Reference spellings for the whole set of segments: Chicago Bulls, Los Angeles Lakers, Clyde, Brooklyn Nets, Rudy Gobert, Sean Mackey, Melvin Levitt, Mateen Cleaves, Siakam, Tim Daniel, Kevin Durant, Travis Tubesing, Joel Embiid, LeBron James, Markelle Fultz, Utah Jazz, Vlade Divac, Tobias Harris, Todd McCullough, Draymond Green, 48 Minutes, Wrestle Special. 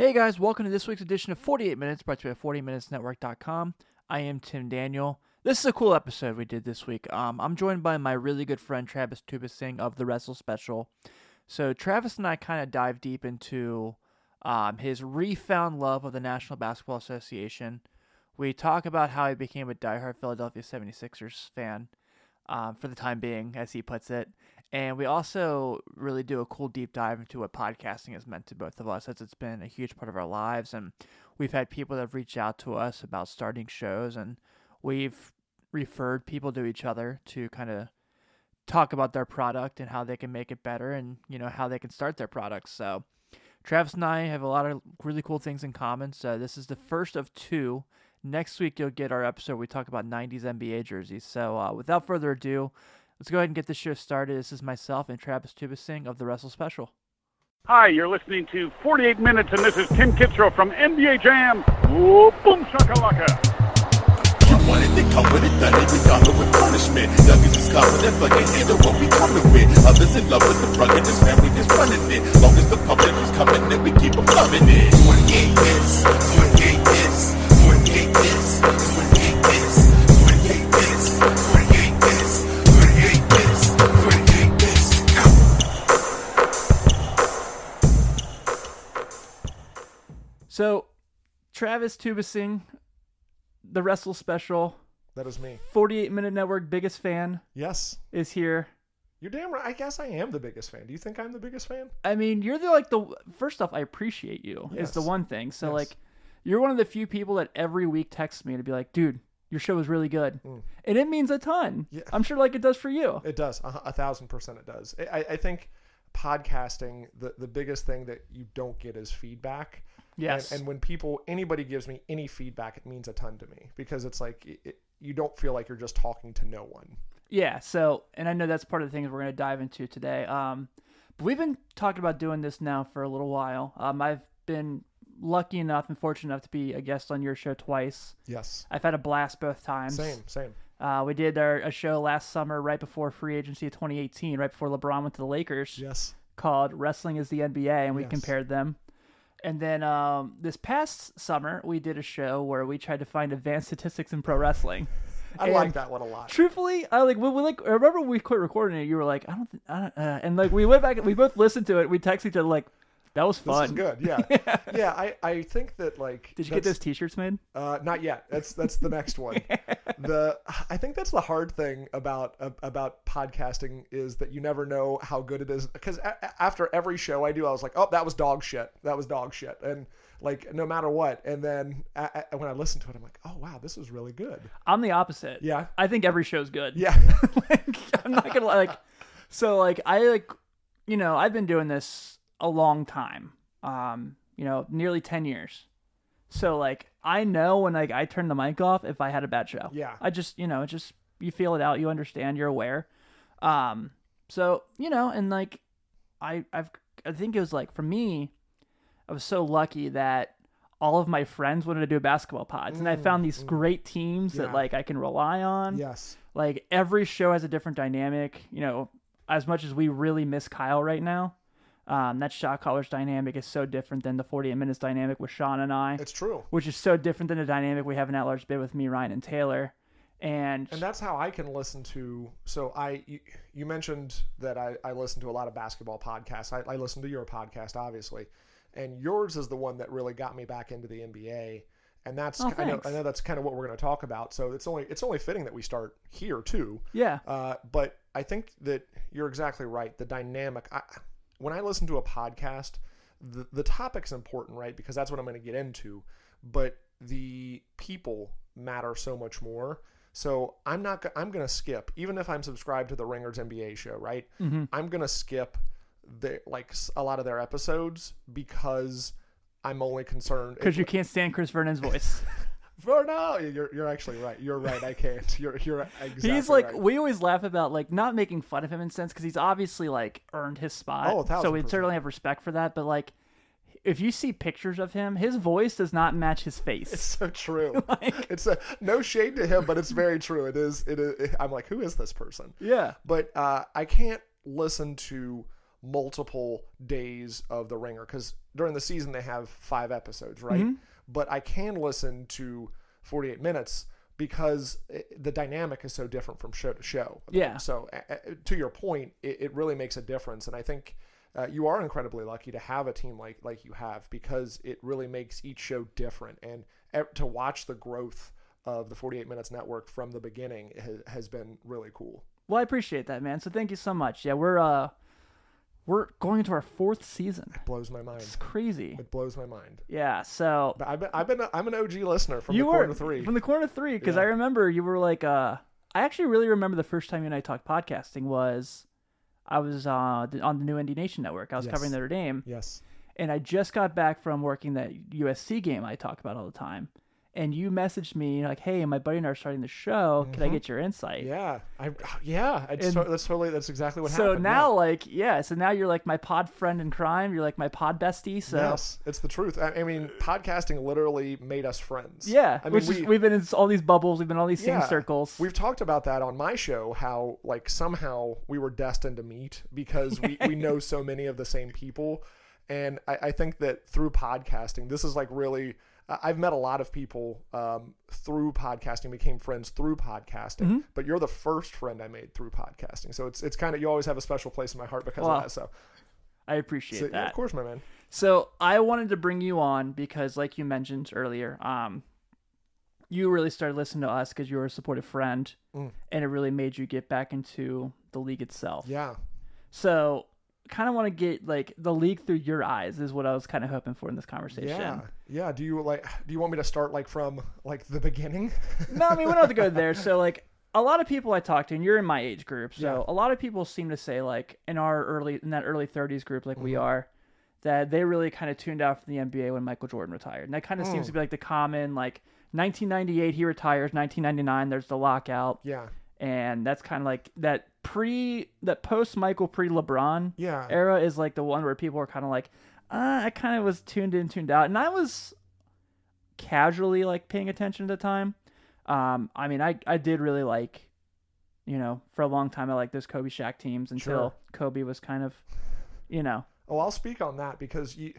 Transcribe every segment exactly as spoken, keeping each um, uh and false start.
Hey guys, welcome to this week's edition of forty-eight minutes, brought to you by forty-eight minutes network dot com. I am Tim Daniel. This is a cool episode we did this week. Um, I'm joined by my really good friend Travis Tubesing of the Wrestle Special. So Travis and I kind of dive deep into um, his refound love of the National Basketball Association. We talk about how he became a diehard Philadelphia seventy-sixers fan um, for the time being, as he puts it. And we also really do a cool deep dive into what podcasting has meant to both of us, as it's been a huge part of our lives. And we've had people that have reached out to us about starting shows, and we've referred people to each other to kind of talk about their product and how they can make it better and, you know, how they can start their products. So Travis and I have a lot of really cool things in common. So this is the first of two. Next week, you'll get our episode where we talk about nineties N B A jerseys. So uh, without further ado, let's go ahead and get this show started. This is myself and Travis Tubesing of the Wrestle Special. Hi, you're listening to forty-eight minutes, and this is Tim Kitzrow from N B A Jam. Whoa, boom, shakalaka. You wanted to come with it, done it, we got it with punishment. Nuggets is covered and fucking into what we coming with. Others in love with the rugged, this man, we just running it. Long as the public is coming, then we keep them loving it. forty-eight minutes, forty-eight minutes, forty-eight minutes, forty-eight minutes, forty-eight minutes, forty-eight minutes. So, Travis Tubesing, the Wrestle Special. That is me. forty-eight minute network, biggest fan. Yes. Is here. You're damn right. I guess I am the biggest fan. Do you think I'm the biggest fan? I mean, you're the, like, the, first off, I appreciate you, yes, is the one thing. So, yes, like, you're one of the few people that every week texts me to be like, dude, your show is really good. Mm. And it means a ton. Yeah. I'm sure, like, it does for you. It does. A, a thousand percent it does. I, I think podcasting, the, the biggest thing that you don't get is feedback. Yes. And, and when people, anybody gives me any feedback, it means a ton to me, because it's like, it, it, you don't feel like you're just talking to no one. Yeah. So, and I know that's part of the things we're going to dive into today. Um, but we've been talking about doing this now for a little while. Um, I've been lucky enough and fortunate enough to be a guest on your show twice. Yes. I've had a blast both times. Same, same. Uh, we did our, a show last summer, right before free agency of twenty eighteen, right before LeBron went to the Lakers. Yes. Called Wrestling is the N B A. And we yes. compared them. And then um, this past summer, we did a show where we tried to find advanced statistics in pro wrestling. I and like that one a lot. Truthfully, I like. We, we like. I remember when we quit recording it. You were like, I don't. Th- I don't uh, and like, we went back. We both listened to it. We texted each other like, that was fun. This is good. Yeah, yeah. yeah I, I think that like. Did you get those T-shirts made? Uh, not yet. That's that's the next one. the I think that's the hard thing about about podcasting, is that you never know how good it is, because a- after every show I do, I was like, oh, that was dog shit. That was dog shit, and like no matter what. And then I, I, when I listen to it, I'm like, oh wow, this is really good. I'm the opposite. Yeah. I think every show's good. Yeah. like, I'm not gonna like. So like I like, you know, I've been doing this a long time, um, you know, nearly ten years. So like, I know when like I turn the mic off, if I had a bad show, yeah, I just, you know, just, you feel it out, you understand, you're aware. Um, so, you know, and like, I, I've, I think it was like, for me, I was so lucky that all of my friends wanted to do basketball pods, mm, and I found these mm. great teams yeah. that like I can rely on. Yes. Like every show has a different dynamic, you know, as much as we really miss Kyle right now. Um, that shot caller's dynamic is so different than the forty-eight minutes dynamic with Sean and I. It's true. Which is so different than the dynamic we have in at-large bid with me, Ryan, and Taylor. And and that's how I can listen to. So I, you, you mentioned that I, I listen to a lot of basketball podcasts. I, I listen to your podcast, obviously. And yours is the one that really got me back into the N B A. And that's oh, kind of, I know that's kind of what we're going to talk about. So it's only, it's only fitting that we start here too. Yeah. Uh, but I think that you're exactly right. The dynamic, I, when I listen to a podcast, the, the topic's important, right? Because that's what I'm going to get into. But the people matter so much more. So I'm not, I'm going to skip, even if I'm subscribed to the Ringer's N B A show, right? Mm-hmm. I'm going to skip the, like a lot of their episodes, because I'm only concerned. Because you can't stand Chris Vernon's voice. Vernon, you're you're actually right. You're right. I can't. You're you're exactly. He's like right. We always laugh about like not making fun of him in a sense, because he's obviously like earned his spot. Oh, a thousand so we percent. certainly have respect for that. But like, if you see pictures of him, his voice does not match his face. It's so true. like, it's a, no shade to him, but it's very true. It is. It is. It, I'm like, who is this person? Yeah. But uh, I can't listen to multiple days of the Ringer, because during the season they have five episodes, right? Mm-hmm. But I can listen to forty-eight Minutes because it, the dynamic is so different from show to show. Yeah. So uh, to your point, it, it really makes a difference. And I think uh, you are incredibly lucky to have a team like like you have, because it really makes each show different. And uh, to watch the growth of the forty-eight Minutes Network from the beginning has, has been really cool. Well, I appreciate that, man. So thank you so much. Yeah, we're uh, we're going into our fourth season. It blows my mind. It's crazy. It blows my mind. Yeah. So but I've been I've been a, I'm an O G listener from the corner three. From the corner three, because yeah. I remember you were like uh, I actually really remember the first time you and I talked podcasting was I was uh, on the new N D Nation Network. I was yes. covering Notre Dame. Yes. And I just got back from working that U S C game I talk about all the time. And you messaged me like, "Hey, my buddy and I are starting the show. Can mm-hmm. I get your insight?" Yeah, I, yeah, I just, and, that's totally that's exactly what so happened. So now, yeah. like, yeah, so now you're like my pod friend in crime. You're like my pod bestie. So yes, it's the truth. I, I mean, podcasting literally made us friends. Yeah, I mean, which we, is, we've been in all these bubbles. We've been in all these yeah, same circles. We've talked about that on my show. How like somehow we were destined to meet because we, we know so many of the same people, and I, I think that through podcasting, this is like really. I've met a lot of people um, through podcasting, became friends through podcasting, mm-hmm. but you're the first friend I made through podcasting. So it's it's kind of, you always have a special place in my heart because well, of that. So I appreciate so, that. Yeah, of course, my man. So I wanted to bring you on because like you mentioned earlier, um, you really started listening to us because you were a supportive friend mm. and it really made you get back into the league itself. Yeah. So kind of want to get like the league through your eyes is what I was kind of hoping for in this conversation. Yeah. Yeah. Do you like, do you want me to start like from like the beginning? No, I mean, we don't have to go there. So like a lot of people I talk to, and you're in my age group. So yeah. a lot of people seem to say like in our early, in that early thirties group, like mm-hmm. we are, that they really kind of tuned out from the N B A when Michael Jordan retired. And that kind of mm. seems to be like the common, like nineteen ninety-eight, he retires, nineteen ninety-nine, there's the lockout. Yeah. And that's kind of like that pre, that post Michael, pre LeBron yeah. era is like the one where people are kind of like, uh, I kind of was tuned in, tuned out. And I was casually like paying attention at the time. Um, I mean, I, I did really like, you know, for a long time, I liked those Kobe Shaq teams until sure. Kobe was kind of, you know. Oh, I'll speak on that because you,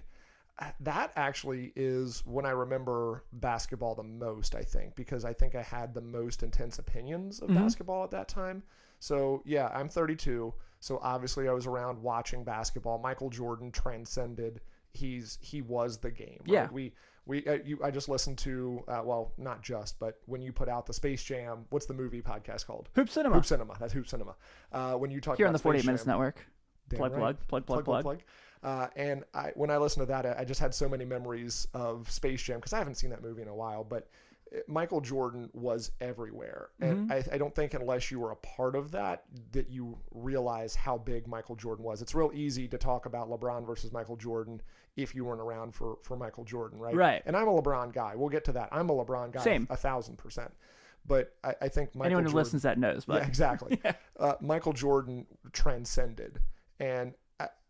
that actually is when I remember basketball the most, I think, because I think I had the most intense opinions of mm-hmm. basketball at that time. So, yeah, I'm thirty-two. So, obviously, I was around watching basketball. Michael Jordan transcended. He's he was the game. Right? Yeah. We, we, uh, you, I just listened to, uh, well, not just, but when you put out the Space Jam, what's the movie podcast called? Hoop Cinema. Hoop Cinema. That's Hoop Cinema. Uh, when you talk Here about on the forty-eight Space Minutes Jam, Network. Plug, right. plug, plug, plug, plug, plug, plug. Uh, and I, when I listened to that, I just had so many memories of Space Jam because I haven't seen that movie in a while. But Michael Jordan was everywhere, and mm-hmm. I, I don't think unless you were a part of that that you realize how big Michael Jordan was. It's real easy to talk about LeBron versus Michael Jordan if you weren't around for for Michael Jordan, right? Right. And I'm a LeBron guy. We'll get to that. I'm a LeBron guy. Same. A thousand percent. But I, I think Michael anyone who Jordan, listens that knows. But yeah, exactly. yeah. Uh, Michael Jordan transcended. And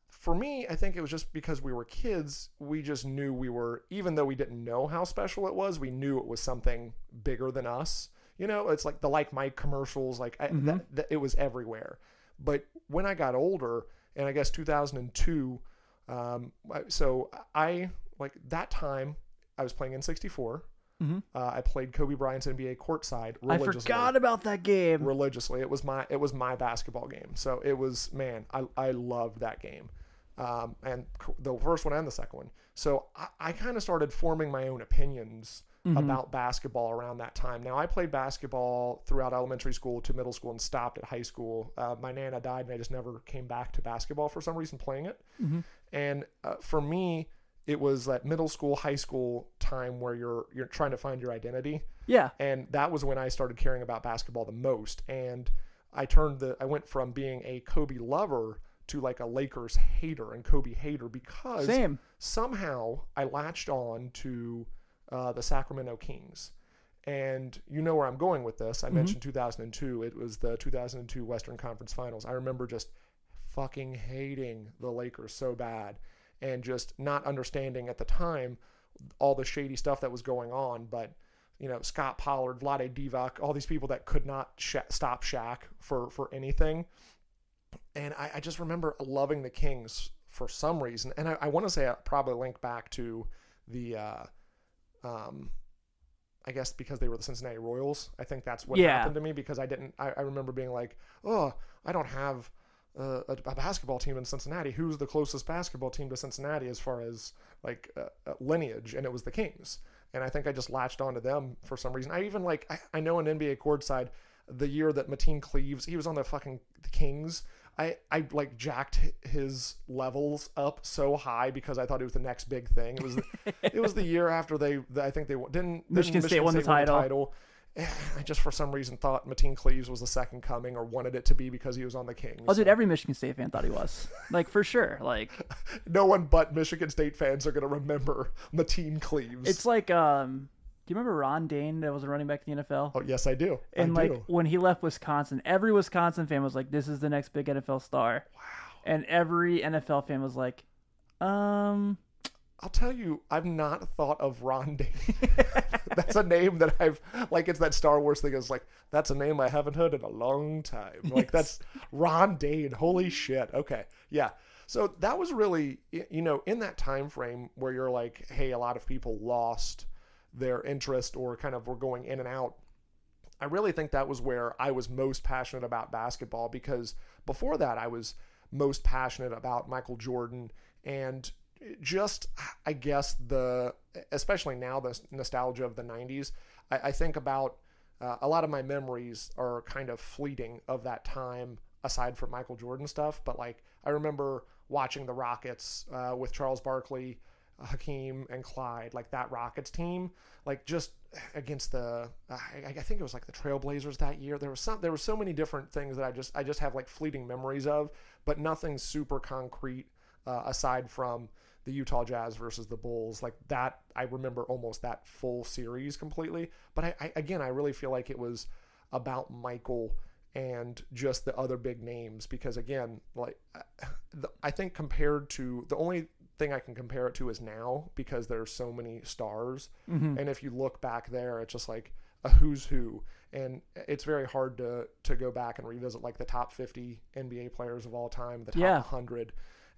for me, I think it was just because we were kids, we just knew we were, even though we didn't know how special it was, we knew it was something bigger than us. You know, it's like the Like Mike commercials, like I, mm-hmm. that, that, it was everywhere. But when I got older, and I guess two thousand two, um, so I, like that time, I was playing in sixty-four. Mm-hmm. Uh, I played Kobe Bryant's N B A courtside religiously. I forgot about that game. Religiously. It was my it was my basketball game. So it was, man, I, I loved that game. Um, and the first one and the second one. So I, I kind of started forming my own opinions mm-hmm. about basketball around that time. Now, I played basketball throughout elementary school to middle school and stopped at high school. Uh, my Nana died and I just never came back to basketball for some reason playing it. Mm-hmm. And uh, for me, it was that middle school, high school time where you're you're trying to find your identity. Yeah. And that was when I started caring about basketball the most. And I turned the I went from being a Kobe lover to like a Lakers hater and Kobe hater because Same. somehow I latched on to uh, the Sacramento Kings. And you know where I'm going with this. I mm-hmm. mentioned two thousand two. It was the two thousand two Western Conference Finals. I remember just fucking hating the Lakers so bad and just not understanding at the time all the shady stuff that was going on. But, you know, Scott Pollard, Vlade Divac, all these people that could not sh- stop Shaq for, for anything. And I, I just remember loving the Kings for some reason. And I, I want to say I probably link back to the, uh, um, I guess because they were the Cincinnati Royals. I think that's what yeah. happened to me, because I didn't, I, I remember being like, oh, I don't have a, a, a basketball team in Cincinnati. Who's the closest basketball team to Cincinnati as far as like uh, lineage? And it was the Kings. And I think I just latched onto them for some reason. I even like, I, I know an N B A court side, the year that Mateen Cleaves, he was on the fucking the Kings. I, I like jacked his levels up so high because I thought it was the next big thing. It was, it was the year after they, the, I think they didn't, didn't Michigan State won the title. Won the title. I just for some reason thought Mateen Cleaves was the second coming, or wanted it to be, because he was on the Kings. Oh, dude, every Michigan State fan thought he was. Like, for sure. Like, no one but Michigan State fans are going to remember Mateen Cleaves. It's like, um, do you remember Ron Dane that was a running back in the N F L? Oh, yes, I do. And, I like, do. When he left Wisconsin, every Wisconsin fan was like, this is the next big N F L star. Wow. And every N F L fan was like, um... I'll tell you, I've not thought of Ron Dane. That's a name that I've, like, it's that Star Wars thing. It's like, that's a name I haven't heard in a long time. Like, yes. That's Ron Dane. Holy shit. Okay. Yeah. So that was really, you know, in that time frame where you're like, hey, a lot of people lost their interest or kind of were going in and out. I really think that was where I was most passionate about basketball, because before that, I was most passionate about Michael Jordan and just, I guess, the, especially now, the nostalgia of the nineties. I, I think about uh, a lot of my memories are kind of fleeting of that time, aside from Michael Jordan stuff. But like, I remember watching the Rockets uh, with Charles Barkley, Hakeem, and Clyde, like that Rockets team, like just against the, I, I think it was like the Trailblazers that year. There was some, there were so many different things that I just, I just have like fleeting memories of, but nothing super concrete uh, aside from the Utah Jazz versus the Bulls, like that. I remember almost that full series completely. But I, I again, I really feel like it was about Michael and just the other big names, because again, like I think compared to, the only thing I can compare it to is now, because there are so many stars. Mm-hmm. And if you look back there, it's just like a who's who. And it's very hard to, to go back and revisit like the top fifty N B A players of all time, the top yeah. one hundred.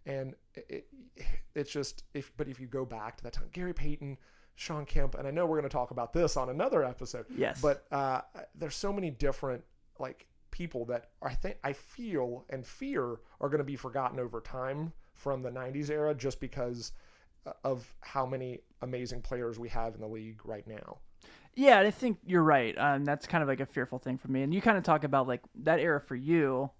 And it, it, it's just, if, but if you go back to that time, Gary Payton, Sean Kemp, and I know we're going to talk about this on another episode, yes, but uh, there's so many different like people that I think, I feel and fear are going to be forgotten over time from the nineties era, just because of how many amazing players we have in the league right now. Yeah. I think you're right. Um, that's kind of like a fearful thing for me. And you kind of talk about like that era for you.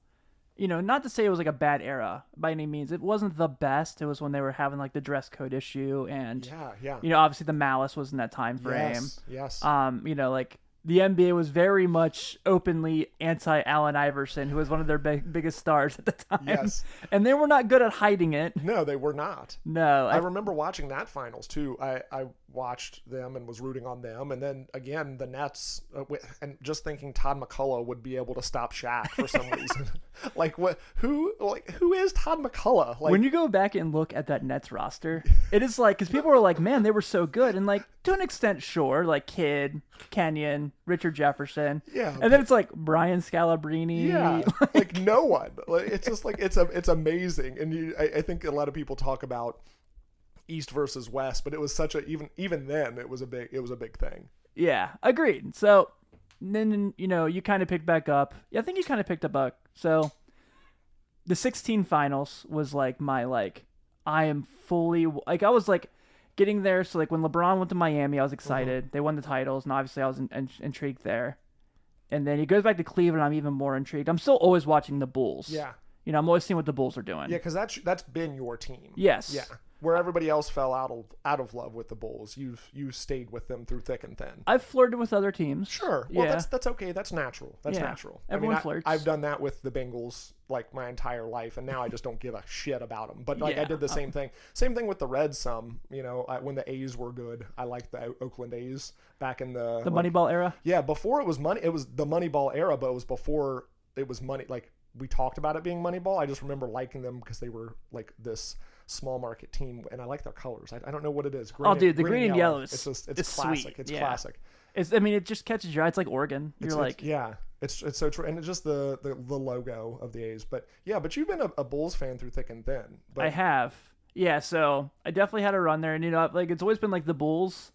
You know, not to say it was like a bad era by any means. It wasn't the best. It was when they were having like the dress code issue, and yeah, yeah. you know, obviously the Malice was in that time frame. Yes, yes. Um, you know, like the N B A was very much openly anti Allen Iverson, who was one of their big, biggest stars at the time. Yes, and they were not good at hiding it. No, they were not. No, I, I remember watching that finals too. I I watched them and was rooting on them, and then again the Nets, uh, and just thinking Todd McCullough would be able to stop Shaq for some reason. Like what? Who? Like who is Todd McCullough? Like, when you go back and look at that Nets roster, it is like, because people were like, man, they were so good, and like to an extent, sure, like Kidd, Kenyon, Richard Jefferson, yeah, and but, then it's like Brian Scalabrine, yeah, like, like no one. Like, it's just like it's a it's amazing, and you, I, I think a lot of people talk about East versus West, but it was such a, even even then it was a big it was a big thing. Yeah, agreed. So then, you know, you kind of picked back up. I think you kind of picked up a, so the sixteen finals was like my, like I am fully, like I was like getting there. So like when LeBron went to Miami, I was excited. Mm-hmm. They won the titles, and obviously I was in, in, intrigued there. And then he goes back to Cleveland, I'm even more intrigued. I'm still always watching the Bulls. Yeah, you know, I'm always seeing what the Bulls are doing. Yeah, because that's that's been your team. Yes. Yeah. Where everybody else fell out of out of love with the Bulls, you've you stayed with them through thick and thin. I've flirted with other teams. Sure. Well, yeah. that's that's okay. That's natural. That's yeah. natural. Everyone I mean, flirts. I, I've done that with the Bengals like my entire life, and now I just don't give a shit about them. But like yeah. I did the same um, thing. Same thing with the Reds. Some, you know, I, when the A's were good, I liked the Oakland A's back in the the like, Moneyball era. Yeah, before it was money. It was the Moneyball era, but it was before it was money. Like we talked about it being Moneyball. I just remember liking them because they were like this small market team, and I like their colors. I, I don't know what it is. Green, oh, dude, the green, green and yellow, yellow is, it's just it's, it's classic. Sweet. It's yeah. classic. It's I mean, it just catches your eye. It's like Oregon. You're it's, like, it's, yeah, It's it's so true, and it's just the, the, the logo of the A's. But yeah, but you've been a, a Bulls fan through thick and thin. But... I have, yeah. So I definitely had a run there, and you know, like it's always been like the Bulls,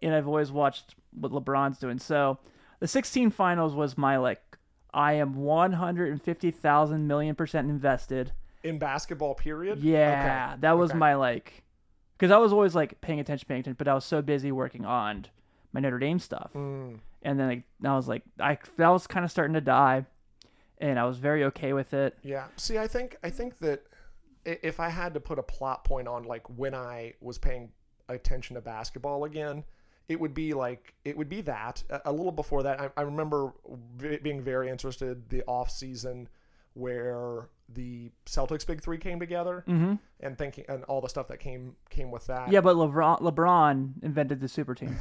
and I've always watched what LeBron's doing. So the sixteen finals was my like I am one hundred and fifty thousand million percent invested in basketball. Period. Yeah, okay. that was okay. my like, because I was always like paying attention, paying attention, but I was so busy working on my Notre Dame stuff. Mm. And then like, I was like, I that was kind of starting to die, and I was very okay with it. Yeah. See, I think I think that if I had to put a plot point on like when I was paying attention to basketball again, it would be like it would be that a little before that. I, I remember being very interested the off season where the Celtics Big Three came together, mm-hmm. and thinking and all the stuff that came came with that. Yeah, but LeBron LeBron invented the super team.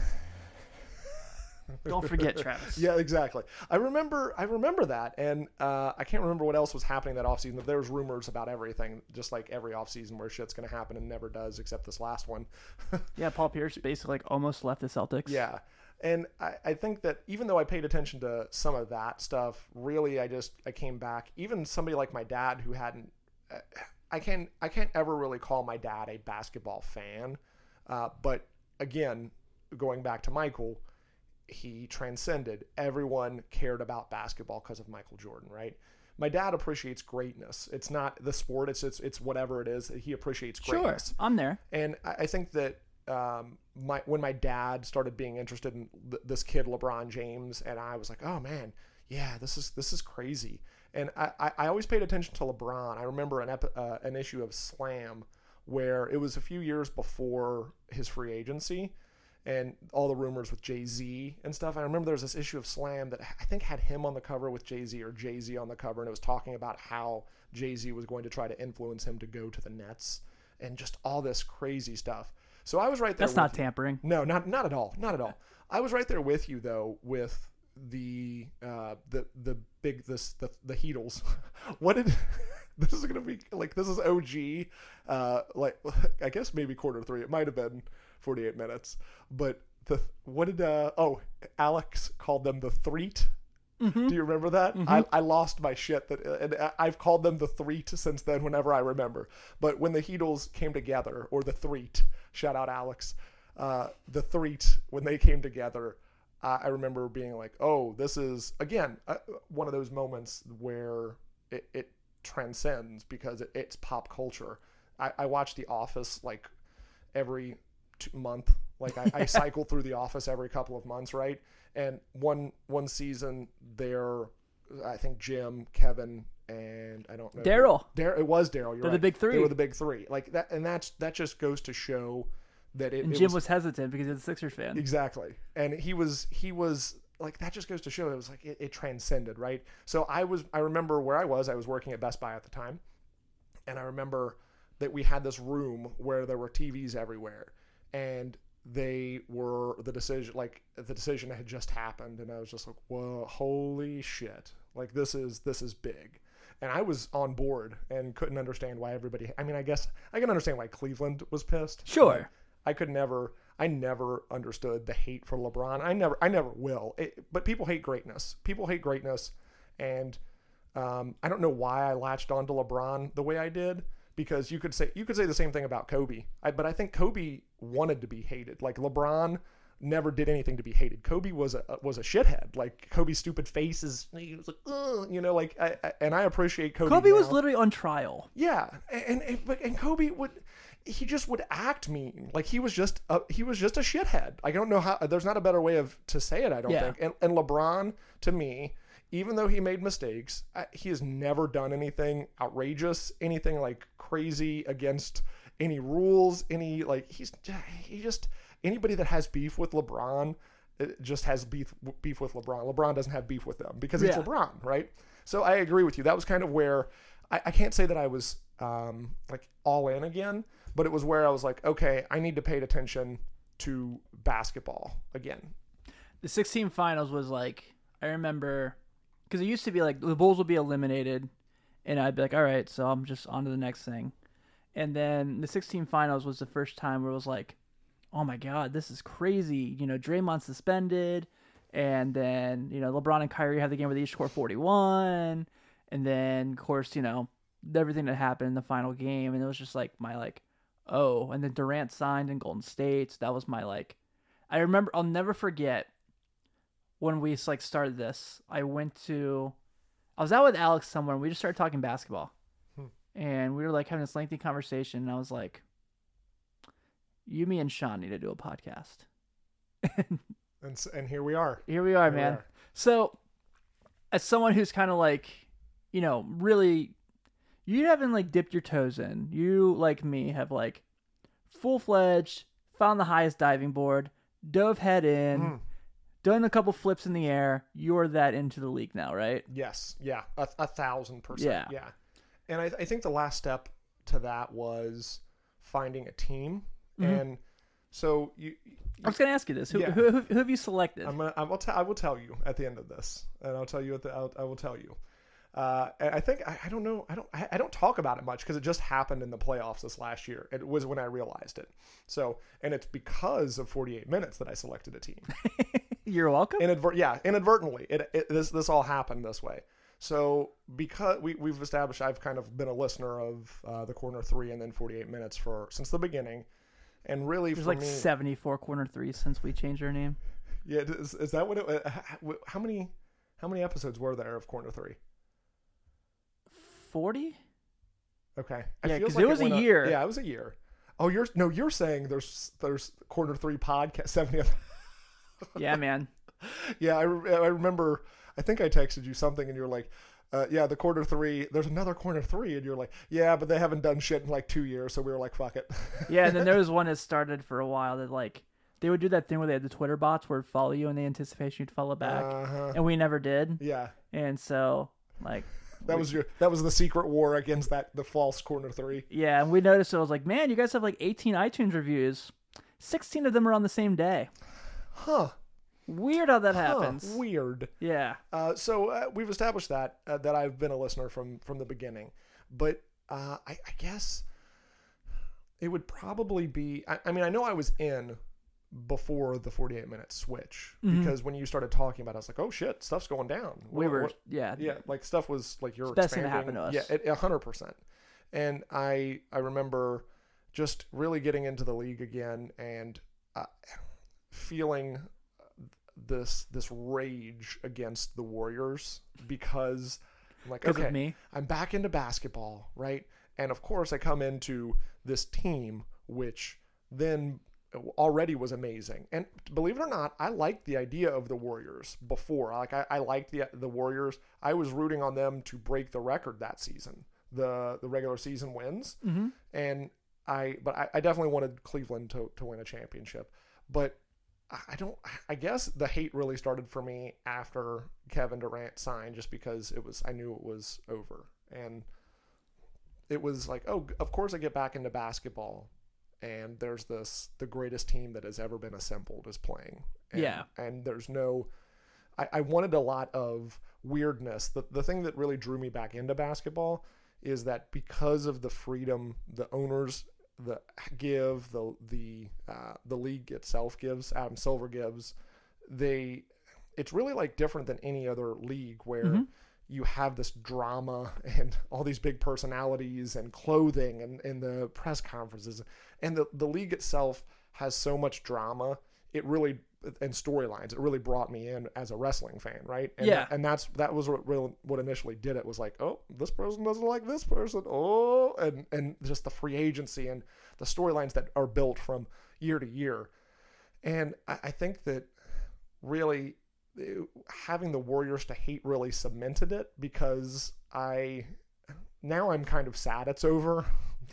Don't forget, Travis. Yeah, exactly. I remember I remember that, and uh, I can't remember what else was happening that offseason, but there was rumors about everything, just like every offseason where shit's going to happen and never does, except this last one. Yeah, Paul Pierce basically like almost left the Celtics. Yeah, and I, I think that even though I paid attention to some of that stuff, really I just I came back. Even somebody like my dad who hadn't uh, – I, can, I can't ever really call my dad a basketball fan, uh, but again, going back to Michael – he transcended. Everyone cared about basketball because of Michael Jordan, right? My dad appreciates greatness. It's not the sport. It's it's, it's whatever it is. He appreciates greatness. Sure, I'm there. And I, I think that um, my when my dad started being interested in th- this kid, LeBron James, and I was like, oh, man, yeah, this is this is crazy. And I, I, I always paid attention to LeBron. I remember an, ep- uh, an issue of Slam where it was a few years before his free agency, and all the rumors with Jay-Z and stuff. I remember there was this issue of Slam that I think had him on the cover with Jay-Z or Jay-Z on the cover, and it was talking about how Jay-Z was going to try to influence him to go to the Nets and just all this crazy stuff. So I was right there. That's not tampering. No, not not at all. Not at all. I was right there with you, though, with the uh, the the big this the the Heatles. What did... This is going to be, like, this is O G, uh, like, I guess maybe quarter three. It might have been forty-eight minutes. But the what did, uh, oh, Alex called them the Threat. Mm-hmm. Do you remember that? Mm-hmm. I, I lost my shit. That and I've called them the Threat since then whenever I remember. But when the Heatles came together, or the Threat, shout out Alex, uh, the Threat, when they came together, uh, I remember being like, oh, this is, again, uh, one of those moments where it, it transcends because it, it's pop culture. I, I watch The Office like every two month. Like I, I cycle through The Office every couple of months, right? And one one season there, I think Jim, Kevin, and I don't know Daryl. Dar- it was Daryl. You're They're right. The big three. They were the big three. Like that, and that's that just goes to show that it. And Jim it was, was hesitant because he's a Sixers fan. Exactly, and he was he was. Like that just goes to show it was like it, it transcended, right? So I was I remember where I was I was working at Best Buy at the time, and I remember that we had this room where there were T Vs everywhere, and they were the decision like the decision had just happened, and I was just like, whoa, holy shit, like this is this is big. And I was on board and couldn't understand why everybody I mean I guess I can understand why Cleveland was pissed. Sure. I could never I never understood the hate for LeBron. I never, I never will. It, but people hate greatness. People hate greatness, and um, I don't know why I latched onto LeBron the way I did. Because you could say you could say the same thing about Kobe. I, but I think Kobe wanted to be hated. Like LeBron never did anything to be hated. Kobe was a was a shithead. Like Kobe's stupid face is, he was like, ugh, you know, like I, I, and I appreciate Kobe. Kobe now. was literally on trial. Yeah, and and, and Kobe would. He just would act mean. Like he was just a, he was just a shithead. I don't know how. There's not a better way of to say it. I don't yeah. think. And, and LeBron, to me, even though he made mistakes, I, he has never done anything outrageous, anything like crazy against any rules, any like he's he just anybody that has beef with LeBron it just has beef beef with LeBron. LeBron doesn't have beef with them because it's yeah. LeBron, right? So I agree with you. That was kind of where I, I can't say that I was um, like all in again. But it was where I was like, okay, I need to pay attention to basketball again. The sixteen finals was like, I remember, because it used to be like the Bulls would be eliminated, and I'd be like, all right, so I'm just on to the next thing. And then the sixteen finals was the first time where it was like, oh my God, this is crazy. You know, Draymond suspended, And then, you know, LeBron and Kyrie have the game where they each score forty-one. And then, of course, you know, everything that happened in the final game. And it was just like my, like, oh. And then Durant signed in Golden State. So that was my, like, I remember, I'll never forget when we, like, started this. I went to, I was out with Alex somewhere, and we just started talking basketball. Hmm. And we were, like, having this lengthy conversation. And I was like, you, me, and Sean need to do a podcast. And, and here we are. Here we are, here man. We are. So, as someone who's kind of like, you know, really, you haven't like dipped your toes in. You, like me, have like full-fledged, found the highest diving board, dove head in, mm. done a couple flips in the air. You're that into the league now, right? Yes. Yeah. A, a thousand percent. Yeah. yeah. And I, I think the last step to that was finding a team. Mm-hmm. And so you, you, I was going to ask you this: Who, yeah. who, who, who have you selected? I'm gonna, I will tell. I will tell you at the end of this, and I'll tell you at the. I'll, I will tell you. Uh, I think I, I don't know. I don't. I don't talk about it much because it just happened in the playoffs this last year. It was when I realized it. So, and it's because of forty-eight minutes that I selected a team. You're welcome. Inadvert- yeah, inadvertently, it, it this this all happened this way. So because we, we've established, I've kind of been a listener of uh, the Corner Three and then forty-eight minutes for since the beginning. And really, there's for like me, seventy-four Corner Threes since we changed our name. Yeah, is, is that what it? How many, how many episodes were there of Corner Three? Forty. Okay. It yeah, because like it was it a year. Up, yeah, it was a year. Oh, you're no, you're saying there's there's Corner Three podcast seventieth. Yeah, man. Yeah, I, I remember. I think I texted you something, and you're like, uh, "Yeah, the Corner Three. There's another Corner Three," and you're like, "Yeah, but they haven't done shit in like two years, so we were like, fuck it." Yeah, and then there was one that started for a while that like they would do that thing where they had the Twitter bots where it'd follow you in the anticipation you'd follow back, uh-huh. and we never did. Yeah, and so like that we, was your that was the secret war against that the false Corner Three. Yeah, and we noticed it was like, man, you guys have like eighteen iTunes reviews, sixteen of them are on the same day. Huh. Weird how that happens. Huh, weird. Yeah. Uh, so uh, we've established that, uh, that I've been a listener from, from the beginning, but uh, I, I guess it would probably be, I, I mean, I know I was in before the forty-eight minute switch mm-hmm. because when you started talking about it, I was like, oh shit, stuff's going down. We what, were, what? yeah. Yeah. Like stuff was like, you're expanding. Best thing that happened to us. Yeah. It, one hundred percent. And I, I remember just really getting into the league again and uh, feeling this this rage against the Warriors because I'm like, okay, me. I'm back into basketball, right? And of course I come into this team, which then already was amazing. And believe it or not, I liked the idea of the Warriors before. Like I, I liked the the Warriors. I was rooting on them to break the record that season, the the regular season wins. Mm-hmm. And I, but I, I definitely wanted Cleveland to, to win a championship. But I don't, I guess the hate really started for me after Kevin Durant signed just because it was, I knew it was over. And it was like, oh, of course I get back into basketball. And there's this, the greatest team that has ever been assembled is playing. And, yeah. And there's no, I, I wanted a lot of weirdness. The, the thing that really drew me back into basketball is that because of the freedom, the owners the give the the uh the league itself gives, Adam Silver gives, they it's really like different than any other league where mm-hmm. you have this drama and all these big personalities and clothing and in the press conferences, and the the league itself has so much drama it really and storylines. It really brought me in as a wrestling fan, right? And yeah. That, and that's that was what really what initially did it. Was like, oh, this person doesn't like this person. Oh, and and just the free agency and the storylines that are built from year to year. And I, I think that really it, having the Warriors to hate really cemented it because I now I'm kind of sad it's over.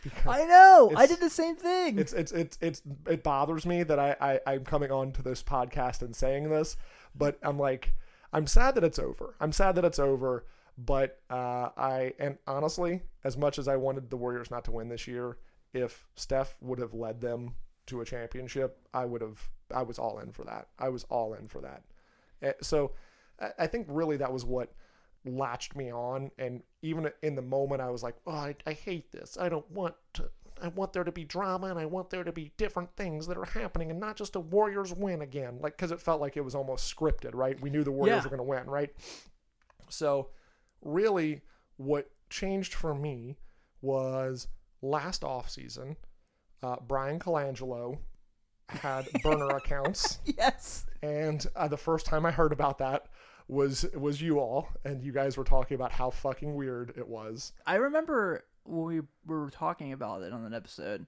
Because I know. I did the same thing. It's it's it's it's it bothers me that I, I I'm coming on to this podcast and saying this, but I'm like I'm sad that it's over. I'm sad that it's over. But uh, I and honestly, as much as I wanted the Warriors not to win this year, if Steph would have led them to a championship, I would have. I was all in for that. I was all in for that. So I think really that was what latched me on, and even in the moment I was like, oh I, I hate this, I don't want to I want there to be drama, and I want there to be different things that are happening, and not just a Warriors win again, like, because it felt like it was almost scripted, right? We knew the Warriors yeah. were going to win, right? So really what changed for me was last offseason, uh, Brian Colangelo had burner accounts. Yes. And uh, the first time I heard about that was was you all, and you guys were talking about how fucking weird it was. I remember when we were talking about it on an episode,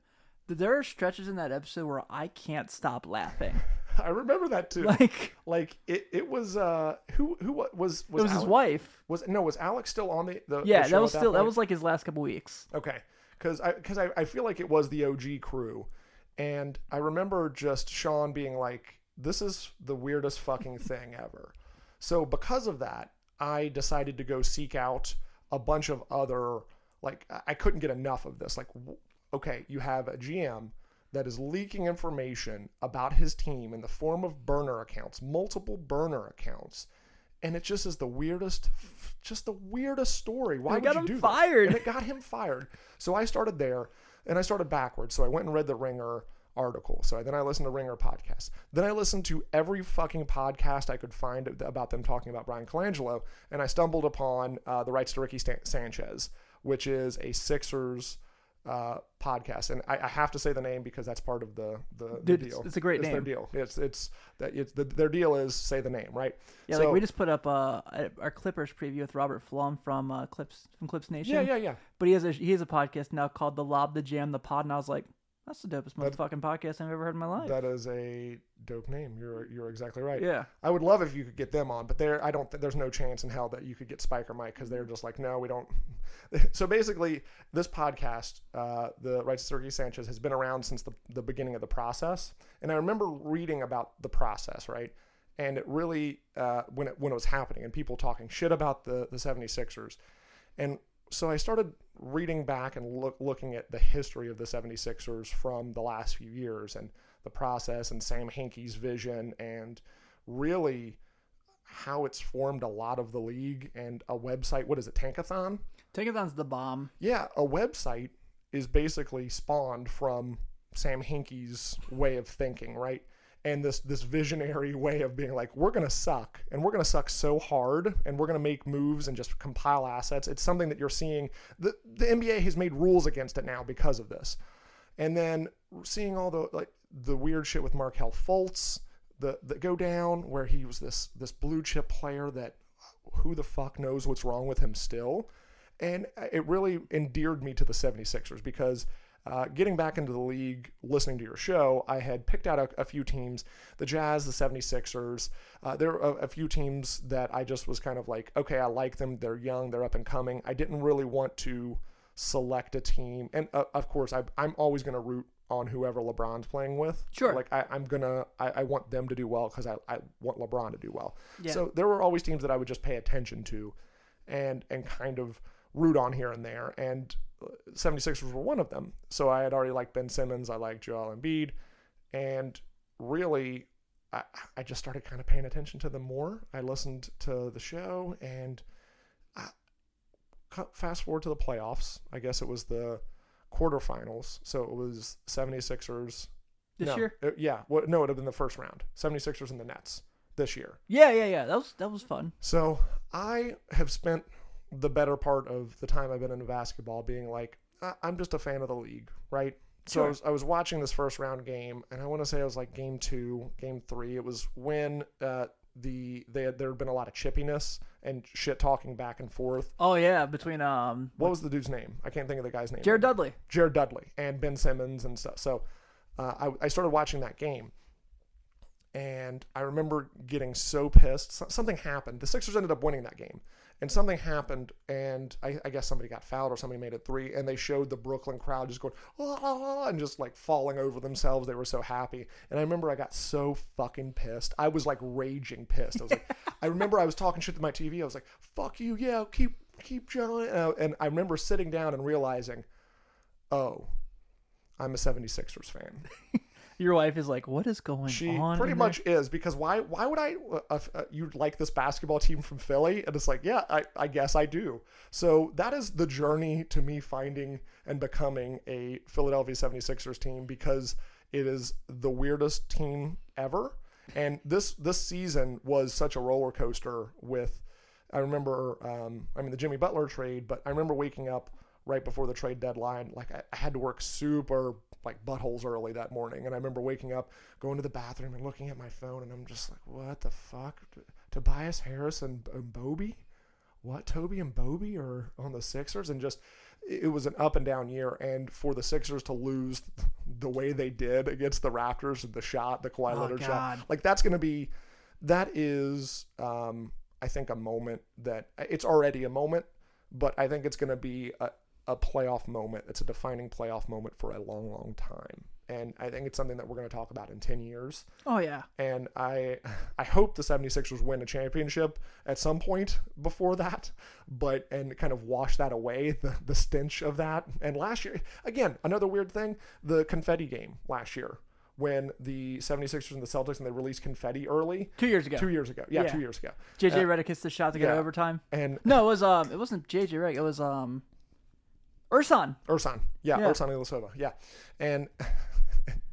there are stretches in that episode where I can't stop laughing. I remember that too. Like, like it, it was uh, who who was was, was it was Alec, his wife? Was no, was Alec still on the, the yeah? The show that was still that, that was like his last couple weeks. Okay, because I because I, I feel like it was the O G crew, and I remember just Sean being like, "This is the weirdest fucking thing ever." So because of that, I decided to go seek out a bunch of other, like, I couldn't get enough of this. Like, okay, you have a G M that is leaking information about his team in the form of burner accounts, multiple burner accounts. And it just is the weirdest, just the weirdest story. Why would you do that? It got him fired. And it got him fired. So I started there, and I started backwards. So I went and read the Ringer article. So then I listened to Ringer podcast. Then I listened to every fucking podcast I could find about them talking about Brian Colangelo, and I stumbled upon uh, The Rights to Ricky Stan- Sanchez, which is a Sixers uh, podcast. And I, I have to say the name because that's part of the the, the it's, deal. It's a great it's name. Their deal. It's it's that it's the, their deal is say the name, right? Yeah, so, like we just put up uh, our Clippers preview with Robert Flum from uh, Clips from Clips Nation. Yeah, yeah, yeah. But he has a he has a podcast now called The Lob, The Jam, The Pod, and I was like, that's the dopest motherfucking podcast I've ever heard in my life. That is a dope name. You're you're exactly right. Yeah, I would love if you could get them on, but there I don't. There's no chance in hell that you could get Spike or Mike because they're just like, no, we don't. So basically, this podcast, uh, The Rights to Ricky Sanchez, has been around since the the beginning of the process. And I remember reading about the process, right? And it really uh, when it when it was happening and people talking shit about the the 76ers, and so I started reading back and look, looking at the history of the 76ers from the last few years and the process and Sam Hinkie's vision and really how it's formed a lot of the league and a website. What is it? Tankathon? Tankathon's the bomb. Yeah. A website is basically spawned from Sam Hinkie's way of thinking, right? And this this visionary way of being like, we're going to suck, and we're going to suck so hard, and we're going to make moves and just compile assets. It's something that you're seeing. The, the N B A has made rules against it now because of this. And then seeing all the like the weird shit with Markelle Fultz, the, the go down where he was this this blue chip player that who the fuck knows what's wrong with him still. And it really endeared me to the 76ers because Uh, getting back into the league, listening to your show, I had picked out a, a few teams, the Jazz, the 76ers. Uh, there are a, a few teams that I just was kind of like, okay, I like them. They're young. They're up and coming. I didn't really want to select a team. And, uh, of course, I, I'm always going to root on whoever LeBron's playing with. Sure. Like, I, I'm going to – I want them to do well because I, I want LeBron to do well. Yeah. So there were always teams that I would just pay attention to and and kind of root on here and there. And – 76ers were one of them. So I had already liked Ben Simmons. I liked Joel Embiid. And really, I, I just started kind of paying attention to them more. I listened to the show, and I, fast forward to the playoffs. I guess it was the quarterfinals. So it was 76ers. This no, year? It, yeah. Well, no, it would have been the first round. 76ers and the Nets this year. Yeah, yeah, yeah. That was, that was fun. So I have spent the better part of the time I've been into basketball being like, I'm just a fan of the league, right? So sure. I, was, I was watching this first round game, and I want to say it was like game two, game three. It was when uh, the they had, there had been a lot of chippiness and shit talking back and forth. Oh, yeah, between... um, What was the dude's name? I can't think of the guy's name. Jared right Dudley. Now. Jared Dudley and Ben Simmons and stuff. So uh, I, I started watching that game, and I remember getting so pissed. Something happened. The Sixers ended up winning that game. And something happened, and I, I guess somebody got fouled or somebody made a three, and they showed the Brooklyn crowd just going, oh, oh, oh, and just, like, falling over themselves. They were so happy. And I remember I got so fucking pissed. I was, like, raging pissed. I was like, I remember I was talking shit to my T V. I was like, fuck you, yeah, keep keep going. And I, and I remember sitting down and realizing, oh, I'm a 76ers fan. Your wife is like, what is going she on? She pretty much is, because why Why would I, uh, uh, you like this basketball team from Philly? And it's like, yeah, I, I guess I do. So that is the journey to me finding and becoming a Philadelphia 76ers team, because it is the weirdest team ever. And this, this season was such a roller coaster with, I remember, um, I mean, the Jimmy Butler trade, but I remember waking up right before the trade deadline. Like I, I had to work super like buttholes early that morning. And I remember waking up, going to the bathroom and looking at my phone, and I'm just like, what the fuck? Tobias Harris and, and Bobby? What? Toby and Bobby are on the Sixers? And just, it was an up and down year. And for the Sixers to lose the way they did against the Raptors, the shot, the Kawhi Leonard oh, shot, like that's going to be, that is, um, I think a moment that it's already a moment, but I think it's going to be a, a playoff moment. It's a defining playoff moment for a long, long time. And I think it's something that we're going to talk about in ten years. Oh, yeah. And I I hope the 76ers win a championship at some point before that, but and kind of wash that away, the, the stench of that. And last year, again, another weird thing, the confetti game last year when the 76ers and the Celtics, and they released confetti early. Two years ago. Two years ago. Yeah, yeah. two years ago. J J uh, Redick hits the shot to get yeah. overtime. And No, it, was, um, it wasn't J J Redick. It was um, Ersan. Ersan. Yeah, yeah. Ersan Ilyasova. Yeah. And...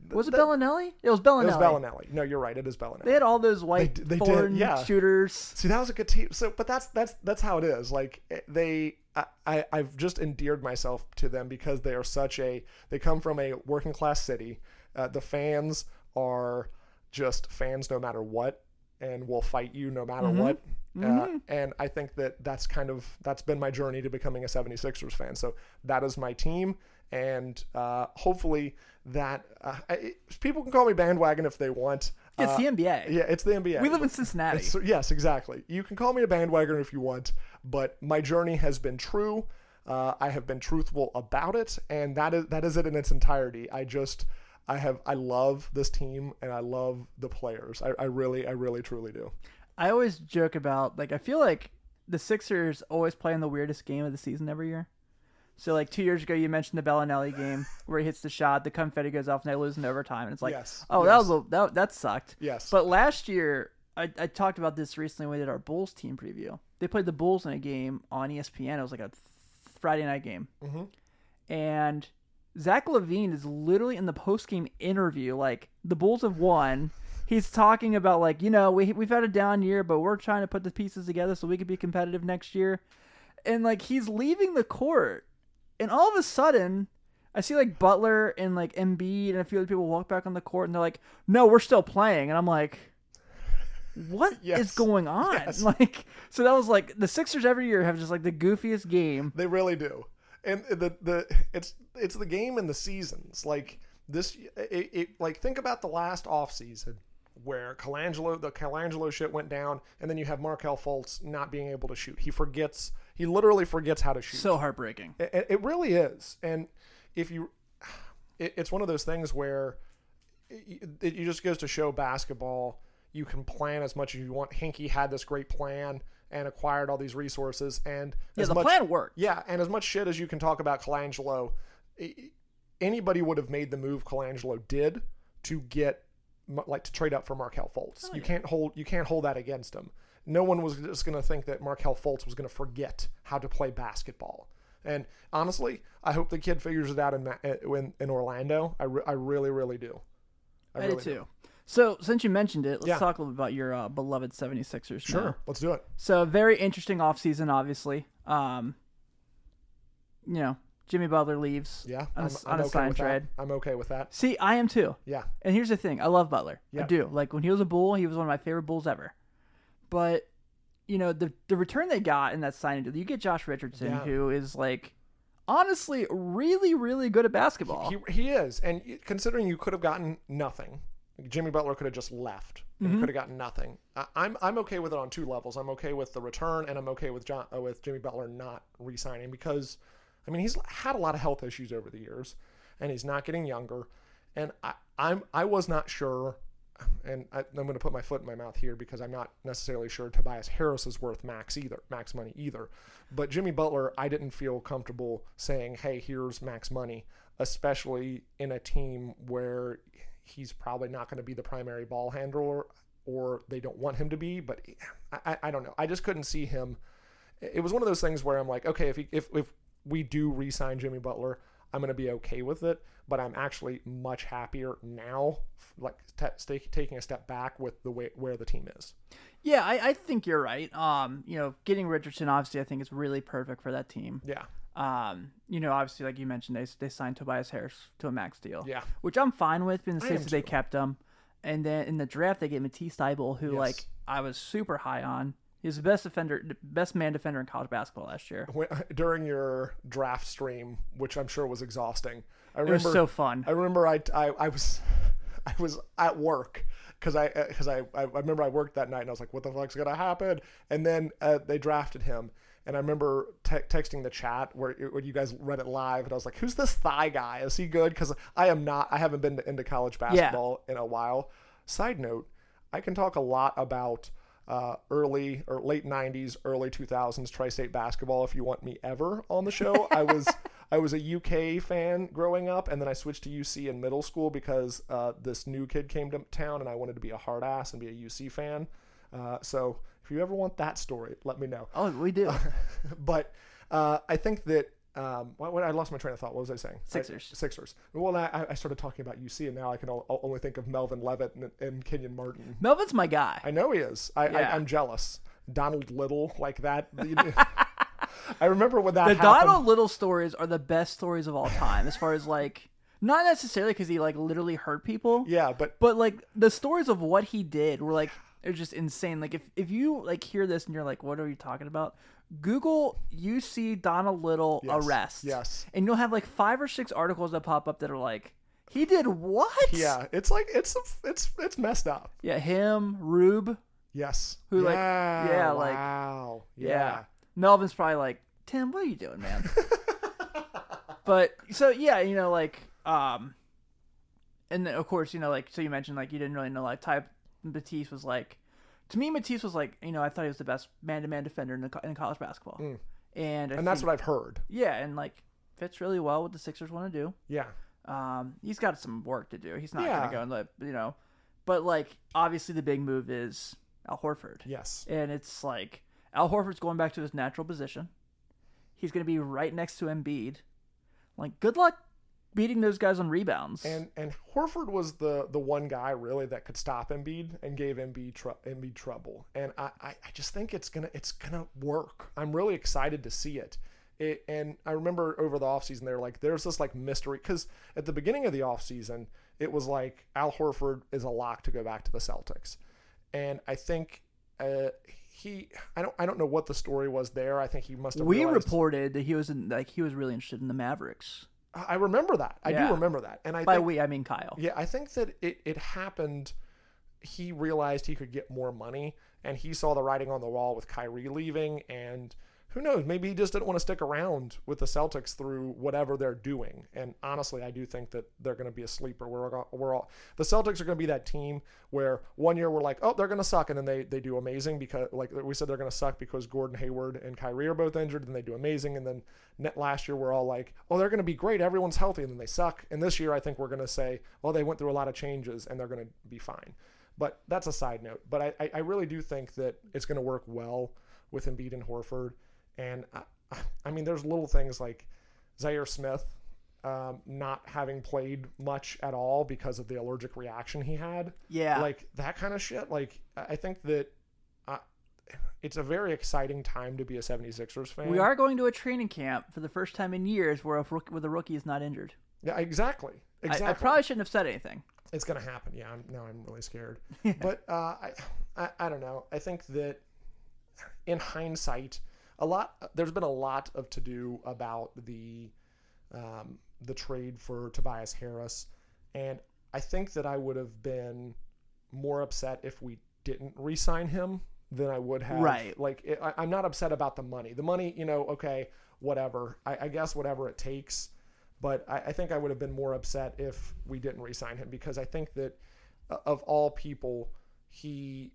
Was it that, Bellinelli? It was Bellinelli. It was Bellinelli. No, you're right. It is Bellinelli. They had all those white they, they foreign did, yeah. shooters. See, that was a good team. So, but that's that's that's how it is. Like they, I, I I've just endeared myself to them because they are such a. They come from a working class city. Uh, the fans are just fans, no matter what, and will fight you no matter mm-hmm. what. Uh, mm-hmm. And I think that that's kind of that's been my journey to becoming a 76ers fan. So that is my team. And uh, hopefully that uh, I, people can call me bandwagon if they want. It's uh, the N B A. Yeah, it's the N B A. We live in Cincinnati. Yes, exactly. You can call me a bandwagon if you want, but my journey has been true. Uh, I have been truthful about it, and that is that is it in its entirety. I just, I have, I love this team, and I love the players. I, I really, I really, truly do. I always joke about, like, I feel like the Sixers always play in the weirdest game of the season every year. So, like, two years ago, you mentioned the Bellinelli game where he hits the shot, the confetti goes off, and they lose in overtime. And it's like, yes, oh, yes. that was a, that, that sucked. Yes. But last year, I, I talked about this recently when we did our Bulls team preview. They played the Bulls in a game on E S P N. It was like a Friday night game. Mm-hmm. And Zach LaVine is literally in the post-game interview, like, the Bulls have won. He's talking about, like, you know, we, we've had a down year, but we're trying to put the pieces together so we could be competitive next year. And, like, he's leaving the court. And all of a sudden, I see like Butler and like Embiid and a few other people walk back on the court, and they're like, "No, we're still playing." And I'm like, "What yes. is going on?" Yes. Like, so that was like the Sixers every year have just like the goofiest game. They really do, and the the it's it's the game and the seasons. Like this, it, it like think about the last offseason where Colangelo the Colangelo shit went down, and then you have Markelle Fultz not being able to shoot. He forgets. He literally forgets how to shoot. So heartbreaking. It, it really is. And if you, it, it's one of those things where it, it just goes to show basketball. You can plan as much as you want. Hinkie had this great plan and acquired all these resources. And yeah, as the much, plan worked. Yeah, and as much shit as you can talk about Colangelo, anybody would have made the move Colangelo did to get, like, to trade up for Markelle Fultz. Oh, yeah. You can't hold. You can't hold that against him. No one was just going to think that Markelle Fultz was going to forget how to play basketball. And honestly, I hope the kid figures it out in in, in Orlando. I, re, I really, really do. I, I really do too. Do. So since you mentioned it, let's yeah. talk a little bit about your uh, beloved 76ers. Sure. Now. Let's do it. So very interesting offseason, obviously. Um, you know, Jimmy Butler leaves yeah, on a, I'm, on I'm a okay sign trade. That. I'm okay with that. See, I am too. Yeah. And here's the thing. I love Butler. Yeah. I do. Like when he was a Bull, he was one of my favorite Bulls ever. But, you know, the the return they got in that signing deal, you get Josh Richardson, yeah. who is, like, honestly, really, really good at basketball. He, he, he is. And considering you could have gotten nothing, Jimmy Butler could have just left and mm-hmm. could have gotten nothing. I, I'm I'm okay with it on two levels. I'm okay with the return, and I'm okay with John, uh, with Jimmy Butler not re-signing because, I mean, he's had a lot of health issues over the years, and he's not getting younger. And I I'm I was not sure... And I, I'm going to put my foot in my mouth here because I'm not necessarily sure Tobias Harris is worth max either, max money either. But Jimmy Butler, I didn't feel comfortable saying, hey, here's max money, especially in a team where he's probably not going to be the primary ball handler, or they don't want him to be, but I, I don't know. I just couldn't see him. It was one of those things where I'm like, okay, if he, if, if we do re-sign Jimmy Butler, I'm going to be okay with it, but I'm actually much happier now, like t- st- taking a step back with the way where the team is. Yeah, I, I think you're right. Um, you know, getting Richardson, obviously, I think is really perfect for that team. Yeah. Um, you know, obviously, like you mentioned, they they signed Tobias Harris to a max deal. Yeah. Which I'm fine with in the sense that they kept him. And then in the draft, they get Matisse Thybulle, who yes. like I was super high on. He was the best defender, best man defender in college basketball last year. When, during your draft stream, which I'm sure was exhausting, I remember, it was so fun. I remember I, I, I was I was at work because I because I, I remember I worked that night and I was like, what the fuck's gonna happen? And then uh, they drafted him, and I remember te- texting the chat where, where you guys read it live, and I was like, who's this Thigh guy? Is he good? Because I am not. I haven't been to, into college basketball yeah. in a while. Side note, I can talk a lot about. Uh, early or late nineties, early two thousands Tri-State basketball if you want me ever on the show. I was I was a U K fan growing up, and then I switched to U C in middle school because uh, this new kid came to town and I wanted to be a hard ass and be a U C fan. Uh, so if you ever want that story, let me know. Oh, we do. Uh, but uh, I think that um, what, what, I lost my train of thought. What was I saying? Sixers. I, Sixers. Well, I, I started talking about U C, and now I can all, only think of Melvin Levitt and, and Kenyon Martin. Melvin's my guy. I know he is. I, yeah. I, I'm jealous. Donald Little, like that. I remember when that the happened. The Donald Little stories are the best stories of all time, as far as like, not necessarily because he like literally hurt people. Yeah, but but like the stories of what he did were like they're just insane. Like if if you like hear this and you're like, what are you talking about? Google U C Donald Little yes, arrest. Yes. And you'll have like five or six articles that pop up that are like, he did what? Yeah. It's like, it's, it's, it's messed up. Yeah. Him, Rube. Yes. Who yeah, like, yeah. Like, wow. Yeah. yeah. Melvin's probably like, Tim, what are you doing, man? But so, yeah, you know, like, um, and then, of course, you know, like, so you mentioned like, you didn't really know, like type Batiste was like, to me, Matisse was like, you know, I thought he was the best man-to-man defender in, the, in college basketball. Mm. And I and think, that's what I've heard. Yeah, and, like, fits really well with the Sixers want to do. Yeah. Um, he's got some work to do. He's not yeah. going to go and, let, you know. But, like, obviously the big move is Al Horford. Yes. And it's like Al Horford's going back to his natural position. He's going to be right next to Embiid. Like, good luck beating those guys on rebounds. And and Horford was the the one guy really that could stop Embiid and gave Embiid, tr- Embiid trouble. And I, I, I just think it's gonna it's gonna work. I'm really excited to see it. It and I remember over the offseason they were like there's this like mystery because at the beginning of the offseason it was like Al Horford is a lock to go back to the Celtics. And I think uh, he I don't I don't know what the story was there. I think he must have We realized... reported that he was in, like he was really interested in the Mavericks. I remember that. I yeah. do remember that. And I By think, we, I mean Kyle. Yeah, I think that it, it happened. He realized he could get more money, and he saw the writing on the wall with Kyrie leaving, and who knows, maybe he just didn't want to stick around with the Celtics through whatever they're doing. And honestly, I do think that they're going to be a sleeper. We're, we're all, the Celtics are going to be that team where one year we're like, oh, they're going to suck. And then they, they do amazing because, like we said, they're going to suck because Gordon Hayward and Kyrie are both injured, and they do amazing. And then last year we're all like, oh, they're going to be great. Everyone's healthy. And then they suck. And this year I think we're going to say, well, they went through a lot of changes and they're going to be fine. But that's a side note. But I, I, I really do think that it's going to work well with Embiid and Horford. And, I, I mean, there's little things like Zaire Smith um, not having played much at all because of the allergic reaction he had. Yeah. Like, that kind of shit. Like, I think that uh, it's a very exciting time to be a seventy-sixers fan. We are going to a training camp for the first time in years where a, where the rookie is not injured. Yeah, exactly. Exactly. I, I probably shouldn't have said anything. It's going to happen. Yeah, I'm, now I'm really scared. But uh, I, I, I don't know. I think that in hindsight... A lot. There's been a lot of to do about the um, the trade for Tobias Harris, and I think that I would have been more upset if we didn't re-sign him than I would have. Right. Like it, I, I'm not upset about the money. The money, you know, okay, whatever. I, I guess whatever it takes. But I, I think I would have been more upset if we didn't re-sign him because I think that uh, of all people, he.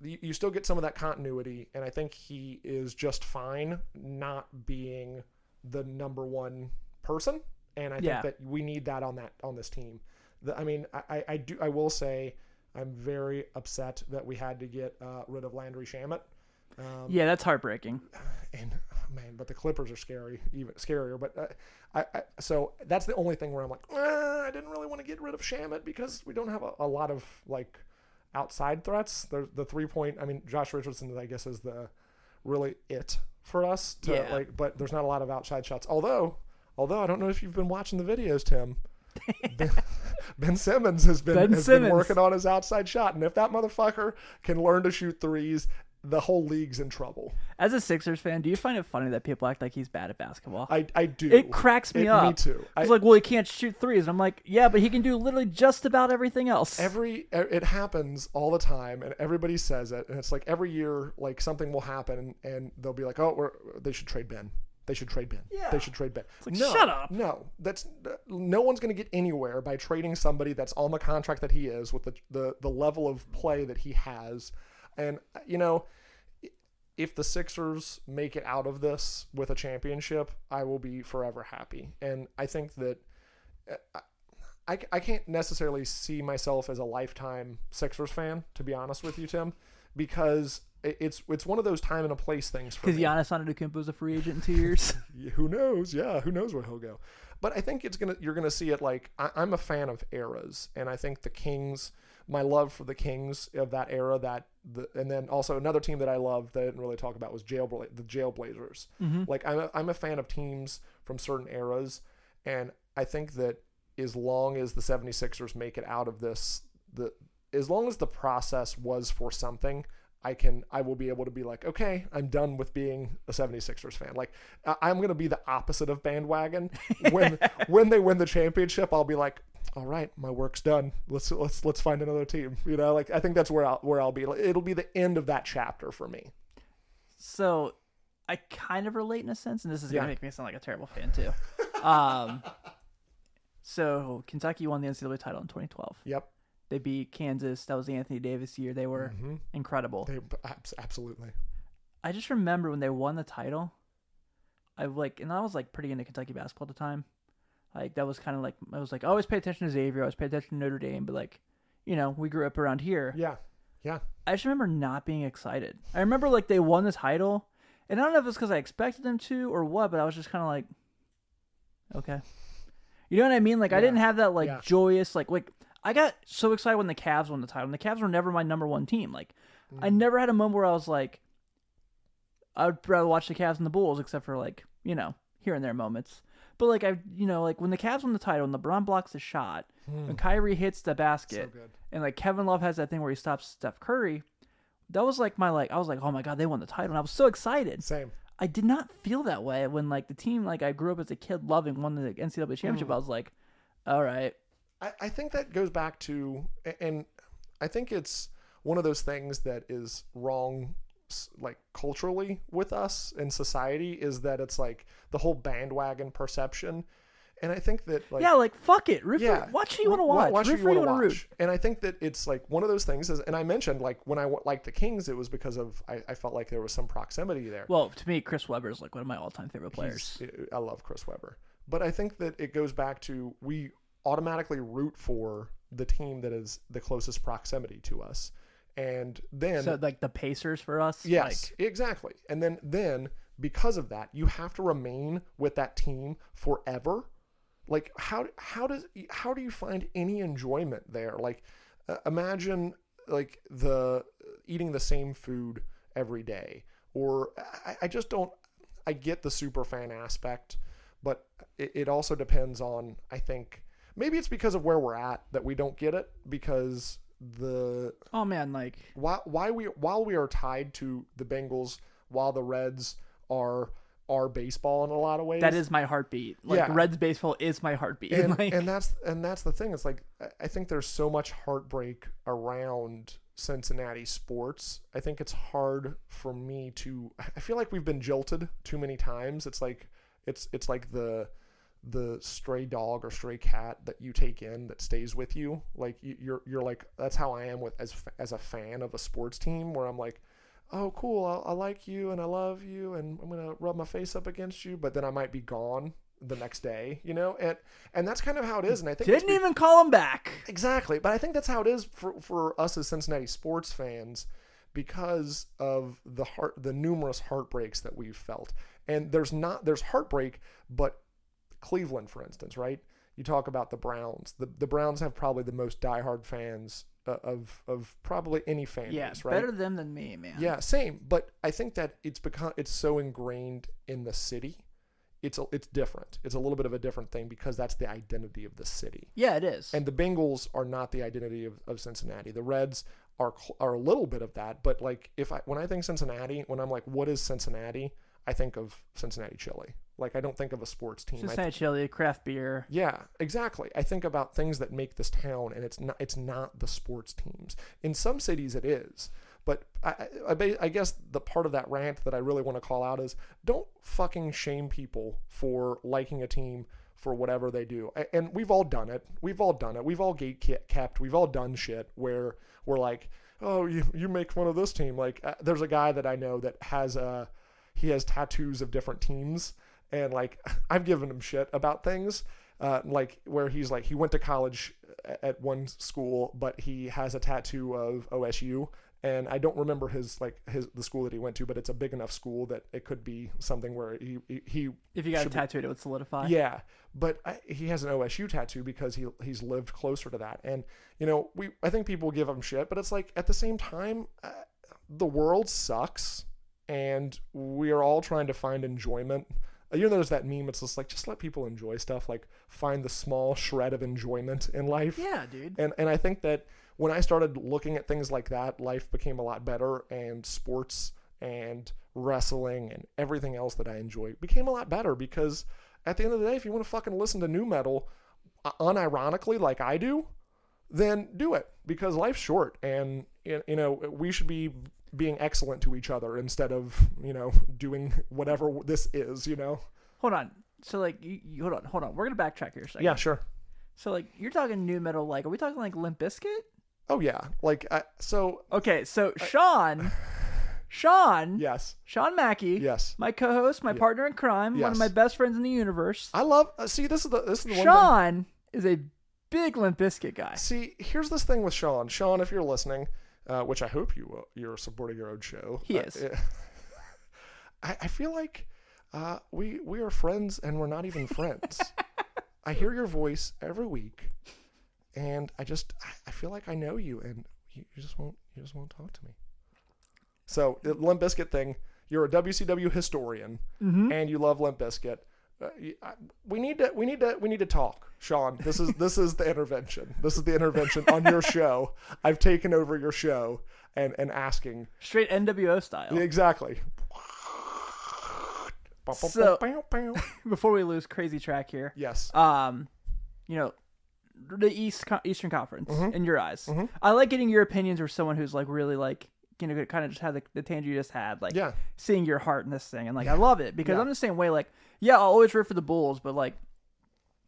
You still get some of that continuity, and I think he is just fine not being the number one person. And I think yeah. that we need that on that on this team. the, I mean, I, I do I will say I'm very upset that we had to get uh, rid of Landry Shamet. Um, yeah, that's heartbreaking. And oh man, but the Clippers are scary, even scarier. But uh, I, I so that's the only thing where I'm like, ah, I didn't really want to get rid of Shamet because we don't have a, a lot of like outside threats. There's the three point. I mean, Josh Richardson, I guess, is the really it for us to yeah. like. But there's not a lot of outside shots. Although, although I don't know if you've been watching the videos, Tim. Ben, Ben Simmons has been ben has Simmons. been working on his outside shot, and if that motherfucker can learn to shoot threes, the whole league's in trouble. As a Sixers fan, do you find it funny that people act like he's bad at basketball? I, I do. It cracks me it, up. Me too. I was like, well, he can't shoot threes. And I'm like, yeah, but he can do literally just about everything else. Every It happens all the time, and everybody says it. And it's like every year, like something will happen, and, and they'll be like, oh, we're, they should trade Ben. They should trade Ben. Yeah. They should trade Ben. It's like, no, shut up. No, that's no one's going to get anywhere by trading somebody that's on the contract that he is with the, the, the level of play that he has. And, you know, if the Sixers make it out of this with a championship, I will be forever happy. And I think that I, I can't necessarily see myself as a lifetime Sixers fan, to be honest with you, Tim, because it's it's one of those time and a place things for me. Because Giannis Antetokounmpo is a free agent in two years. Who knows? Yeah, who knows where he'll go. But I think it's gonna you're going to see it like I, I'm a fan of eras, and I think the Kings – my love for the Kings of that era, that the, and then also another team that I loved that I didn't really talk about was Jailbla- the Jailblazers. Mm-hmm. Like I'm a, I'm a fan of teams from certain eras, and I think that as long as the 76ers make it out of this, the as long as the process was for something, I can I will be able to be like, okay, I'm done with being a 76ers fan. Like I'm going to be the opposite of bandwagon. When when they win the championship, I'll be like, all right, my work's done. Let's let's let's find another team. You know, like I think that's where I'll where I'll be. It'll be the end of that chapter for me. So, I kind of relate in a sense, and this is gonna yeah. make me sound like a terrible fan too. um, so Kentucky won the N C double A title in twenty twelve. Yep, they beat Kansas. That was the Anthony Davis year. They were mm-hmm. incredible. They absolutely. I just remember when they won the title. I like, and I was like pretty into Kentucky basketball at the time. Like, that was kind of like, I was like, I always pay attention to Xavier. I always pay attention to Notre Dame. But, like, you know, we grew up around here. Yeah. Yeah. I just remember not being excited. I remember, like, they won the title. And I don't know if it's because I expected them to or what, but I was just kind of like, okay. You know what I mean? Like, yeah. I didn't have that, like, yeah. joyous, like, like, I got so excited when the Cavs won the title. And the Cavs were never my number one team. Like, mm. I never had a moment where I was like, I would rather watch the Cavs and the Bulls, except for, like, you know, here and there moments. But, like, I, you know, like, when the Cavs won the title and LeBron blocks the shot, mm. when Kyrie hits the basket, so and, like, Kevin Love has that thing where he stops Steph Curry, that was, like, my, like, I was like, oh, my God, they won the title. And I was so excited. Same. I did not feel that way when, like, the team, like, I grew up as a kid loving won the N C double A championship. Mm. I was like, all right. I, I think that goes back to, and I think it's one of those things that is wrong, like, culturally with us in society, is that it's like the whole bandwagon perception. And I think that, like, yeah, like, fuck it, root yeah, for, watch who you want to watch, watch root who you want to root. And I think that it's like one of those things is, and I mentioned, like, when I liked the Kings, it was because of I, I felt like there was some proximity there. Well, to me, Chris Webber is like one of my all-time favorite players. He's, I love Chris Webber, but I think that it goes back to we automatically root for the team that is the closest proximity to us. And then, so like the Pacers for us, yes, like, exactly. And then, then because of that, you have to remain with that team forever. Like, how how does how do you find any enjoyment there? Like, uh, imagine like the eating the same food every day, or I, I just don't. I get the super fan aspect, but it, it also depends on. I think maybe it's because of where we're at that we don't get it because. The oh man like why why we while we are tied to the Bengals, while the Reds are are baseball in a lot of ways, that is my heartbeat. Like yeah. Reds baseball is my heartbeat, and, like, and that's and that's the thing. It's like I think there's so much heartbreak around Cincinnati sports. I think it's hard for me to. I feel like we've been jilted too many times. It's like it's it's like the. the stray dog or stray cat that you take in that stays with you. Like you're, you're like, that's how I am with as, as a fan of a sports team where I'm like, oh, cool. I, I like you and I love you and I'm going to rub my face up against you, but then I might be gone the next day, you know, and and that's kind of how it is. And I think didn't we, even call him back. Exactly. But I think that's how it is for, for us as Cincinnati sports fans, because of the heart, the numerous heartbreaks that we've felt. And there's not, there's heartbreak, but Cleveland, for instance, right? You talk about the Browns, the, the Browns have probably the most diehard fans uh, of, of probably any fan base, yeah, right? Better them than me, man. Yeah. Same. But I think that it's become, it's so ingrained in the city. It's a, it's different. It's a little bit of a different thing because that's the identity of the city. Yeah, it is. And the Bengals are not the identity of, of Cincinnati. The Reds are are a little bit of that, but like if I when I think Cincinnati, when I'm like, what is Cincinnati? I think of Cincinnati chili. Like I don't think of a sports team. Cincinnati th- chili, craft beer. Yeah, exactly. I think about things that make this town, and it's not it's not the sports teams. In some cities, it is. But I, I, I guess the part of that rant that I really want to call out is don't fucking shame people for liking a team for whatever they do. And we've all done it. We've all done it. We've all gatekept. We've all done shit where we're like, oh, you, you make fun of this team. Like uh, there's a guy that I know that has a, he has tattoos of different teams. And like, I've given him shit about things. Uh, like where he's like, he went to college at one school, but he has a tattoo of O S U. And I don't remember his like his the school that he went to, but it's a big enough school that it could be something where he he if you got it tattooed, be, it would solidify. Yeah, but I, he has an O S U tattoo because he he's lived closer to that, and you know we I think people give him shit, but it's like at the same time, uh, the world sucks, and we are all trying to find enjoyment. You know, there's that meme. It's just like, just let people enjoy stuff. Like, find the small shred of enjoyment in life. Yeah, dude. And and I think that when I started looking at things like that, life became a lot better, and sports and wrestling and everything else that I enjoy became a lot better, because at the end of the day, if you want to fucking listen to new metal unironically like I do, then do it, because life's short, and you know we should be being excellent to each other instead of, you know, doing whatever this is, you know? Hold on. So like, you, you hold on, hold on. We're going to backtrack here a second. Yeah, sure. So like, you're talking new metal, like, are we talking like Limp Bizkit? Oh yeah. Like, I, so. Okay. So I, Sean, Sean. Yes. Sean Mackey. Yes. My co-host, my yeah. partner in crime, yes. One of my best friends in the universe. I love, uh, see, this is the, this is the Sean one. Sean is a big Limp Bizkit guy. See, here's this thing with Sean. Sean, if you're listening, Uh, which I hope you will. You're supporting your own show. He is. Uh, it, I, I feel like uh, we we are friends, and we're not even friends. I hear your voice every week, and I just I feel like I know you, and you, you just won't you just won't talk to me. So the Limp Bizkit thing. You're a W C W historian, mm-hmm. and you love Limp Bizkit. Uh, we need to we need to we need to talk, Sean. This is this is the intervention. This is the intervention on your show. I've taken over your show and, and asking straight N W O style. Exactly. So, before we lose crazy track here, yes. Um, you know, the East Eastern Conference mm-hmm. in your eyes. Mm-hmm. I like getting your opinions or someone who's like really like. You know, kind of just had the, the tangent you just had, like yeah. seeing your heart in this thing, and like yeah. I love it because yeah. I'm the same way. Like, yeah, I'll always root for the Bulls, but like,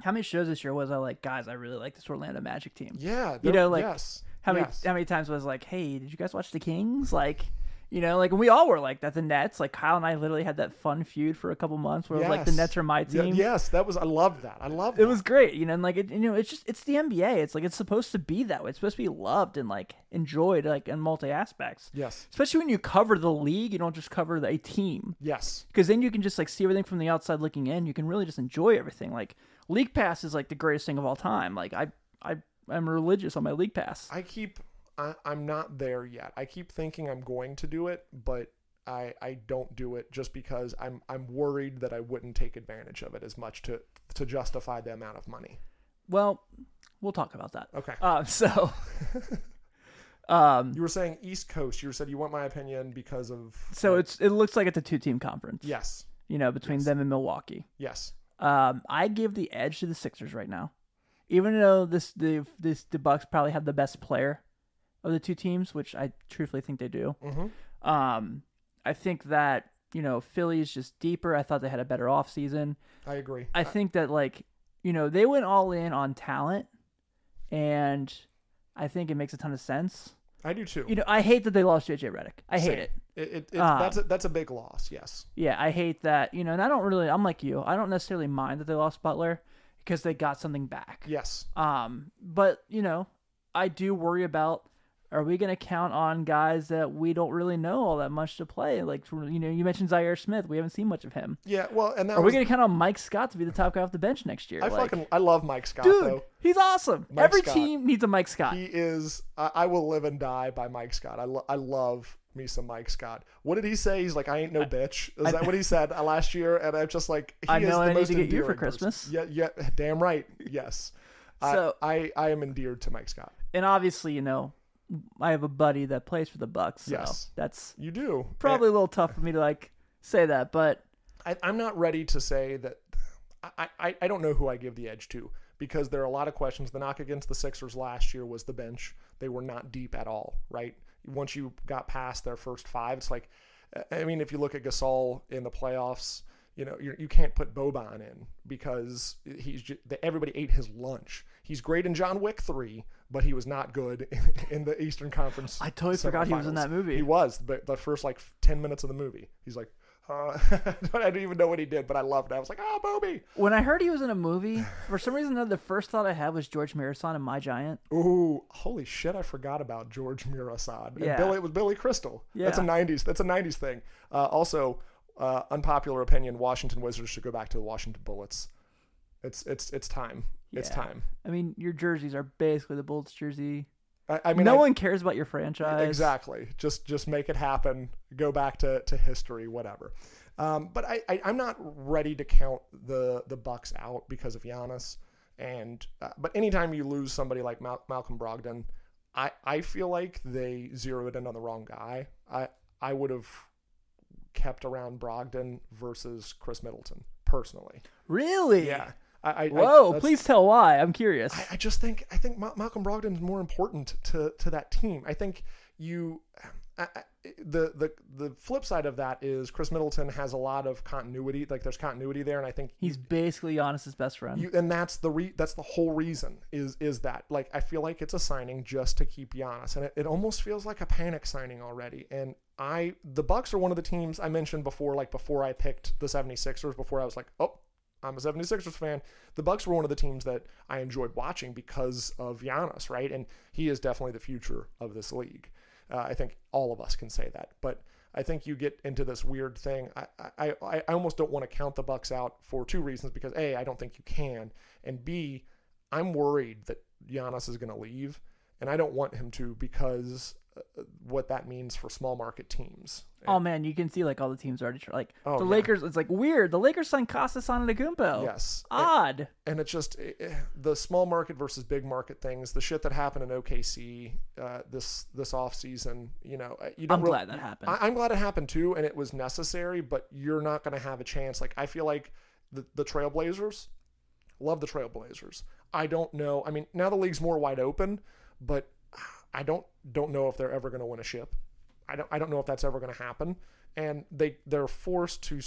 how many shows this year was I like, guys, I really like this Orlando Magic team. Yeah, you know, like yes. how many yes. how many times was like, hey, did you guys watch the Kings? Like, you know, like we all were like that. The Nets, like Kyle and I, literally had that fun feud for a couple months where yes. it was like the Nets are my team. Y- yes, that was I loved that. I loved it. It was great, you know, and like it, you know, it's just it's the N B A. It's like it's supposed to be that way. It's supposed to be loved and like. Enjoyed like in multi aspects. Yes. Especially when you cover the league, you don't just cover the, a team. Yes. Because then you can just like see everything from the outside looking in. You can really just enjoy everything. Like League Pass is like the greatest thing of all time. Like I, I, I'm religious on my League Pass. I keep, I, I'm not there yet. I keep thinking I'm going to do it, but I, I don't do it just because I'm, I'm worried that I wouldn't take advantage of it as much to, to justify the amount of money. Well, we'll talk about that. Okay. Uh, so. Um, you were saying East Coast. You said you want my opinion because of so like, it's it looks like it's a two team conference. Yes, you know between yes. them and Milwaukee. Yes, um, I give the edge to the Sixers right now, even though this the this the Bucks probably have the best player of the two teams, which I truthfully think they do. Mm-hmm. Um, I think that you know Philly's just deeper. I thought they had a better offseason. I agree. I, I think that like you know they went all in on talent and. I think it makes a ton of sense. I do too. You know, I hate that they lost J J Redick. I Same. hate it. It, it, it, um, that's a, that's a big loss, yes. Yeah, I hate that. You know, and I don't really, I'm like you, I don't necessarily mind that they lost Butler because they got something back. Yes. Um, but, you know, I do worry about, are we going to count on guys that we don't really know all that much to play? Like, you know, you mentioned Zaire Smith. We haven't seen much of him. Yeah, well, and that are was... we going to count on Mike Scott to be the top guy off the bench next year? I like, fucking I love Mike Scott, dude, though. He's awesome. Mike Every Scott. team needs a Mike Scott. He is. I, I will live and die by Mike Scott. I, lo- I love me some Mike Scott. What did he say? He's like, I ain't no I, bitch. Is I, that what he said last year? And I'm just like, he I know is the I most need to get you for Christmas. Person. Yeah, yeah, damn right. Yes. so I, I, I am endeared to Mike Scott. And obviously, you know, I have a buddy that plays for the Bucks. So yes, that's you do. Probably and, a little tough for me to like say that, but I, I'm not ready to say that. I, I, I don't know who I give the edge to because there are a lot of questions. The knock against the Sixers last year was the bench. They were not deep at all. Right. Once you got past their first five, it's like, I mean, if you look at Gasol in the playoffs, you know, you you can't put Boban in because he's just, everybody ate his lunch. He's great in John Wick three, but he was not good in, in the Eastern Conference. I totally forgot he was in that movie. He was, but the first like ten minutes of the movie, he's like, uh, I don't even know what he did, but I loved it. I was like, oh, Bobby. When I heard he was in a movie, for some reason, the first thought I had was George Murison and My Giant. Ooh, holy shit! I forgot about George Murison. Yeah, and Billy, it was Billy Crystal. Yeah, that's a nineties. That's a nineties thing. Uh, also. Uh, unpopular opinion: Washington Wizards should go back to the Washington Bullets. It's it's it's time. Yeah. It's time. I mean, your jerseys are basically the Bullets jersey. I, I mean, no I, one cares about your franchise. Exactly. Just just make it happen. Go back to, to history, whatever. Um, but I, I I'm not ready to count the the Bucks out because of Giannis. And uh, but anytime you lose somebody like Mal- Malcolm Brogdon, I I feel like they zeroed in on the wrong guy. I I would have. kept around Brogdon versus Chris Middleton personally. Really? Yeah. I, I, Whoa, I, please tell why. I'm curious. I, I just think, I think Ma- Malcolm Brogdon is more important to, to that team. I think you, I, I, the, the, the flip side of that is Chris Middleton has a lot of continuity. Like there's continuity there. And I think he's you, basically Giannis's best friend. You, and that's the re that's the whole reason is, is that like, I feel like it's a signing just to keep Giannis. And it, it almost feels like a panic signing already. And, I the Bucks are one of the teams I mentioned before, like before I picked the 76ers, before I was like, oh, I'm a 76ers fan. The Bucks were one of the teams that I enjoyed watching because of Giannis, right? And he is definitely the future of this league. Uh, I think all of us can say that. But I think you get into this weird thing. I, I, I almost don't want to count the Bucks out for two reasons, because A, I don't think you can. And B, I'm worried that Giannis is going to leave. And I don't want him to because what that means for small market teams. And oh man, you can see like all the teams are already like oh, the yeah. Lakers. It's like weird. The Lakers signed Costas Antetokounmpo. Yes, odd. And, and it's just it, the small market versus big market things. The shit that happened in O K C uh, this this off season. You know, you don't I'm really, glad that happened. I, I'm glad it happened too, and it was necessary. But you're not going to have a chance. Like I feel like the the Trailblazers, love the Trailblazers. I don't know. I mean, now the league's more wide open, but. I don't don't know if they're ever going to win a ship. I don't I don't know if that's ever going to happen. And they they're forced to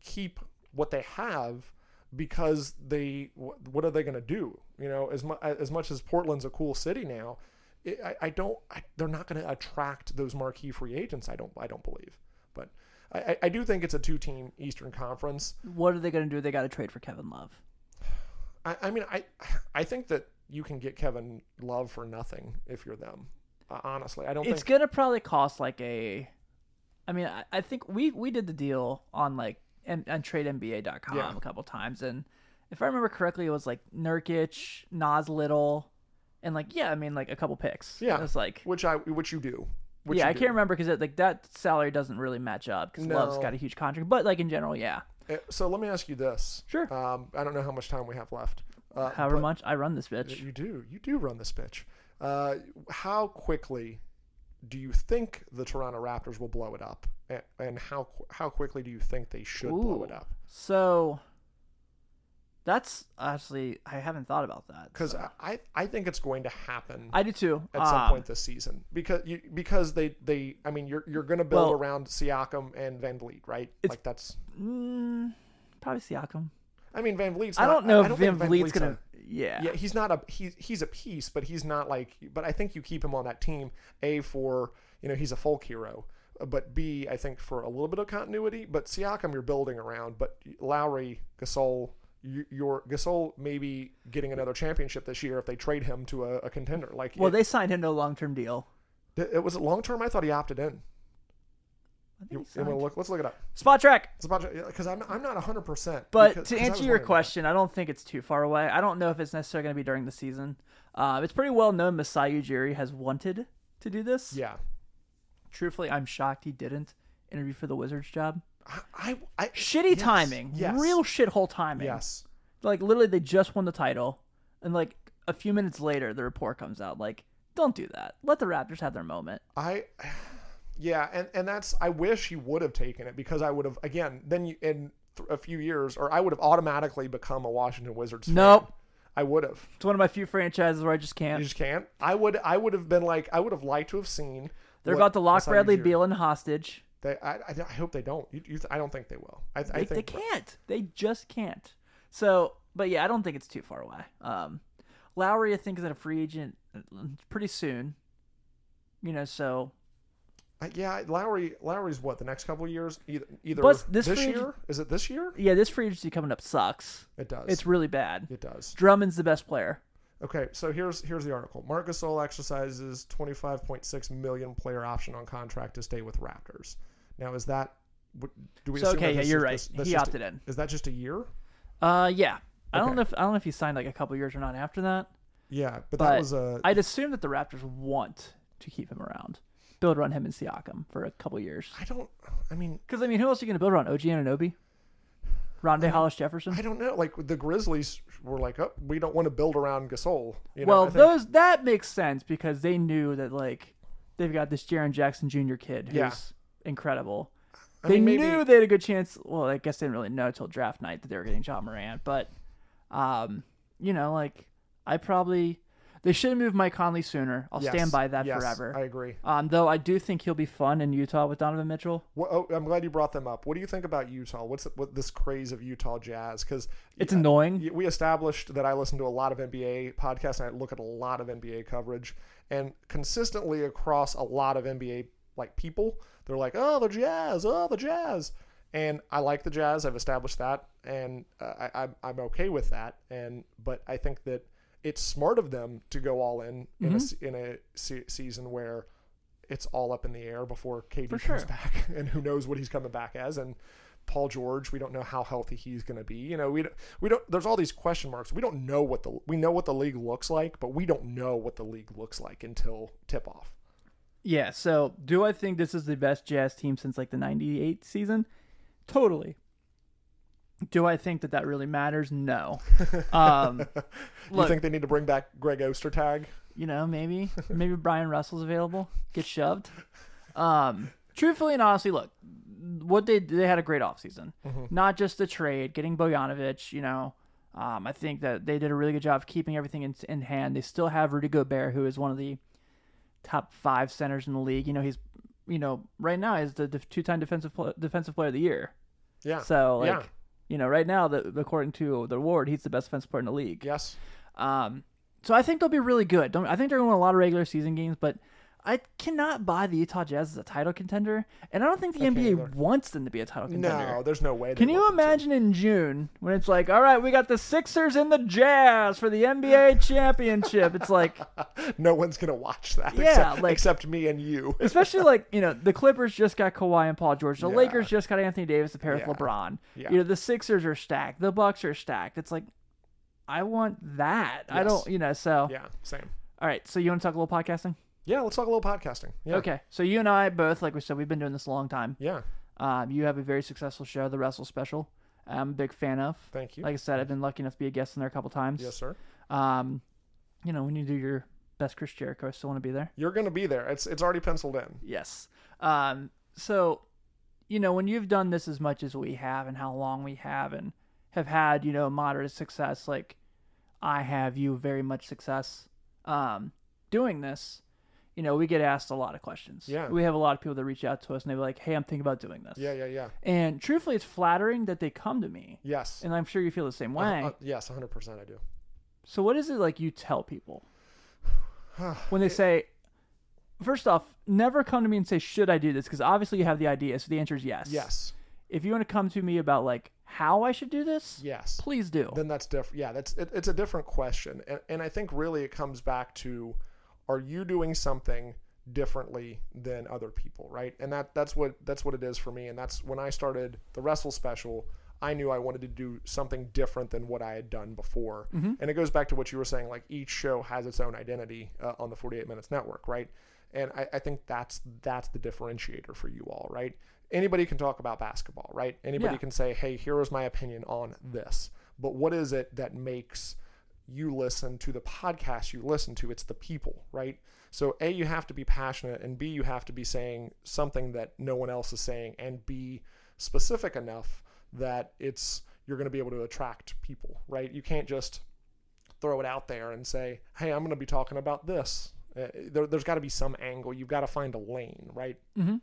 keep what they have because they what are they going to do? You know, as mu- as much as Portland's a cool city now, it, I, I don't I, they're not going to attract those marquee free agents. I don't I don't believe, but. I, I do think it's a two-team Eastern Conference. What are they going to do? They got to trade for Kevin Love. I, I mean I I think that. You can get Kevin Love for nothing if you're them. Uh, honestly, I don't. It's think... gonna probably cost like a. I mean, I, I think we we did the deal on like and on trade N B A dot com yeah. a couple times, and if I remember correctly, it was like Nurkic, Nas Little, and like yeah, I mean like a couple picks. Yeah, it's like which I which you do. Which yeah, you I do. can't remember because like that salary doesn't really match up because no. Love's got a huge contract, but like in general, yeah. So let me ask you this. Sure. Um, I don't know how much time we have left. Uh, However much I run this bitch. You do. You do run this bitch. Uh, how quickly do you think the Toronto Raptors will blow it up? And, and how how quickly do you think they should Ooh. blow it up? So that's actually, I haven't thought about that. Because so. I, I think it's going to happen. I do too. At um, some point this season. Because you, because they, they, I mean, you're you're going to build well, around Siakam and Van Vliet, right? Like that's. Mm, probably Siakam. I mean, Van Vliet's. Not, I don't know I, I don't if Van, Van Vliet's, Vliet's gonna. A, yeah, yeah, he's not a he's he's a piece, but he's not like. But I think you keep him on that team. A for you know he's a folk hero, but B, I think for a little bit of continuity. But Siakam, you're building around, but Lowry, Gasol, your Gasol maybe getting another championship this year if they trade him to a, a contender. Like, well, it, they signed him to a long-term deal. It was long-term. I thought he opted in. I think you, you look, let's look it up. Spot Track. Because I'm I'm not one hundred percent. But because, to answer your question, I don't think it's too far away. I don't know if it's necessarily going to be during the season. Uh, it's pretty well known Masai Ujiri has wanted to do this. Yeah. Truthfully, I'm shocked he didn't interview for the Wizards job. I, I, I Shitty yes, timing. Yes. Real shithole timing. Yes. Like, literally, they just won the title. And, like, a few minutes later, the report comes out. Like, don't do that. Let the Raptors have their moment. I... Yeah, and, and that's, I wish he would have taken it, because I would have, again, then you, in th- a few years, or I would have automatically become a Washington Wizards fan. Nope. I would have. It's one of my few franchises where I just can't. You just can't? I would I would have been like, I would have liked to have seen. They're about to lock Bradley Beal in hostage. They, I, I, I hope they don't. You, you, I don't think they will. I, they, I think They can't. They just can't. So, but yeah, I don't think it's too far away. Um, Lowry, I think, is a free agent pretty soon. You know, so... Yeah, Lowry. Lowry's what, the next couple of years? Either, either this, this free, year? Is it this year? Yeah, this free agency coming up sucks. It does. It's really bad. It does. Drummond's the best player. Okay, so here's here's the article. Marc Gasol exercises twenty-five point six million player option on contract to stay with Raptors. Now, is that? Do we? So, okay, yeah, you're right. This, this he opted a, in. Is that just a year? Uh, yeah. Okay. I don't know if I don't know if he signed like a couple years or not after that. Yeah, but, but that was a. I'd assume that the Raptors want to keep him around. Build around him and Siakam for a couple years. I don't, I mean... Because, I mean, who else are you going to build around? O G Anunoby? Rondé Hollis-Jefferson? I don't know. Like, the Grizzlies were like, oh, we don't want to build around Gasol. You know, well, those that makes sense because they knew that, like, they've got this Jaren Jackson Junior kid who's yeah. incredible. I they mean, maybe... knew they had a good chance. Well, I guess they didn't really know until draft night that they were getting Ja Morant. But, um, you know, like, I probably... They should have moved Mike Conley sooner. I'll yes, stand by that yes, forever. I agree. Um, though I do think he'll be fun in Utah with Donovan Mitchell. Well, oh, I'm glad you brought them up. What do you think about Utah? What's the, what, this craze of Utah Jazz? Because it's yeah, annoying. We established that I listen to a lot of N B A podcasts and I look at a lot of N B A coverage, and consistently across a lot of N B A like people, they're like, "Oh, the Jazz! Oh, the Jazz!" And I like the Jazz. I've established that, and uh, I, I'm I'm okay with that. And but I think that. It's smart of them to go all in in mm-hmm. a, in a se- season where it's all up in the air before K D For comes sure. back, and who knows what he's coming back as. And Paul George, we don't know how healthy he's going to be. You know, we don't, we don't. There's all these question marks. We don't know what the we know what the league looks like, but we don't know what the league looks like until tip off. Yeah. So, do I think this is the best Jazz team since like the ninety-eight season? Totally. Do I think that that really matters? No. Um, you look, think they need to bring back Greg Ostertag? You know, maybe. Maybe Brian Russell's available. Get shoved. Um, truthfully and honestly, look, what they they had a great offseason. Mm-hmm. Not just the trade, getting Bogdanović, you know. Um, I think that they did a really good job of keeping everything in, in hand. They still have Rudy Gobert, who is one of the top five centers in the league. You know, he's, you know, right now he's the two-time defensive, defensive player of the year. Yeah. So, like. Yeah. You know, right now, the, according to the award, he's the best defensive player in the league. Yes. Um, so I think they'll be really good. Don't, I think they're going to win a lot of regular season games, but I cannot buy the Utah Jazz as a title contender, and I don't think the N B A wants them to be a title contender. No, there's no way. Can you imagine in June when it's like, all right, we got the Sixers and the Jazz for the N B A championship. It's like... no one's going to watch that yeah, except, like, except me and you. Especially like, you know, the Clippers just got Kawhi and Paul George. The yeah. Lakers just got Anthony Davis, a pair yeah. with LeBron. Yeah. You know, the Sixers are stacked. The Bucks are stacked. It's like, I want that. Yes. I don't, you know, so... Yeah, same. All right, so you want to talk a little podcasting? Yeah, let's talk a little podcasting. Yeah. Okay, so you and I both, like we said, we've been doing this a long time. Yeah. Um, you have a very successful show, The Wrestle Special. I'm a big fan of. Thank you. Like I said, I've been lucky enough to be a guest in there a couple times. Yes, sir. Um, you know, when you do your best Chris Jericho, I still want to be there. You're going to be there. It's it's already penciled in. Yes. Um. So, you know, when you've done this as much as we have and how long we have and have had, you know, moderate success, like I have, you very much success um, doing this. You know, we get asked a lot of questions. Yeah. We have a lot of people that reach out to us and they're like, hey, I'm thinking about doing this. Yeah, yeah, yeah. And truthfully, it's flattering that they come to me. Yes. And I'm sure you feel the same way. Uh, uh, yes, one hundred percent I do. So what is it like you tell people when they it, say, first off, never come to me and say, should I do this? Because obviously you have the idea, so the answer is yes. Yes. If you want to come to me about, like, how I should do this, yes, please do. Then that's different. Yeah, that's it, it's a different question. And, and I think really it comes back to, are you doing something differently than other people, right? And that that's what that's what it is for me. And that's when I started the Wrestle Special, I knew I wanted to do something different than what I had done before. Mm-hmm. And it goes back to what you were saying, like each show has its own identity uh, on the forty-eight Minutes Network, right? And I, I think that's that's the differentiator for you all, right? Anybody can talk about basketball, right? Anybody yeah. can say, hey, here is my opinion on this. But what is it that makes you listen to the podcast you listen to? It's the people, right? So A, you have to be passionate, and B, you have to be saying something that no one else is saying, and B, specific enough that it's you're going to be able to attract people, right? You can't just throw it out there and say, hey, I'm going to be talking about this. Uh, there, there's got to be some angle. You've got to find a lane, right? Mm-hmm.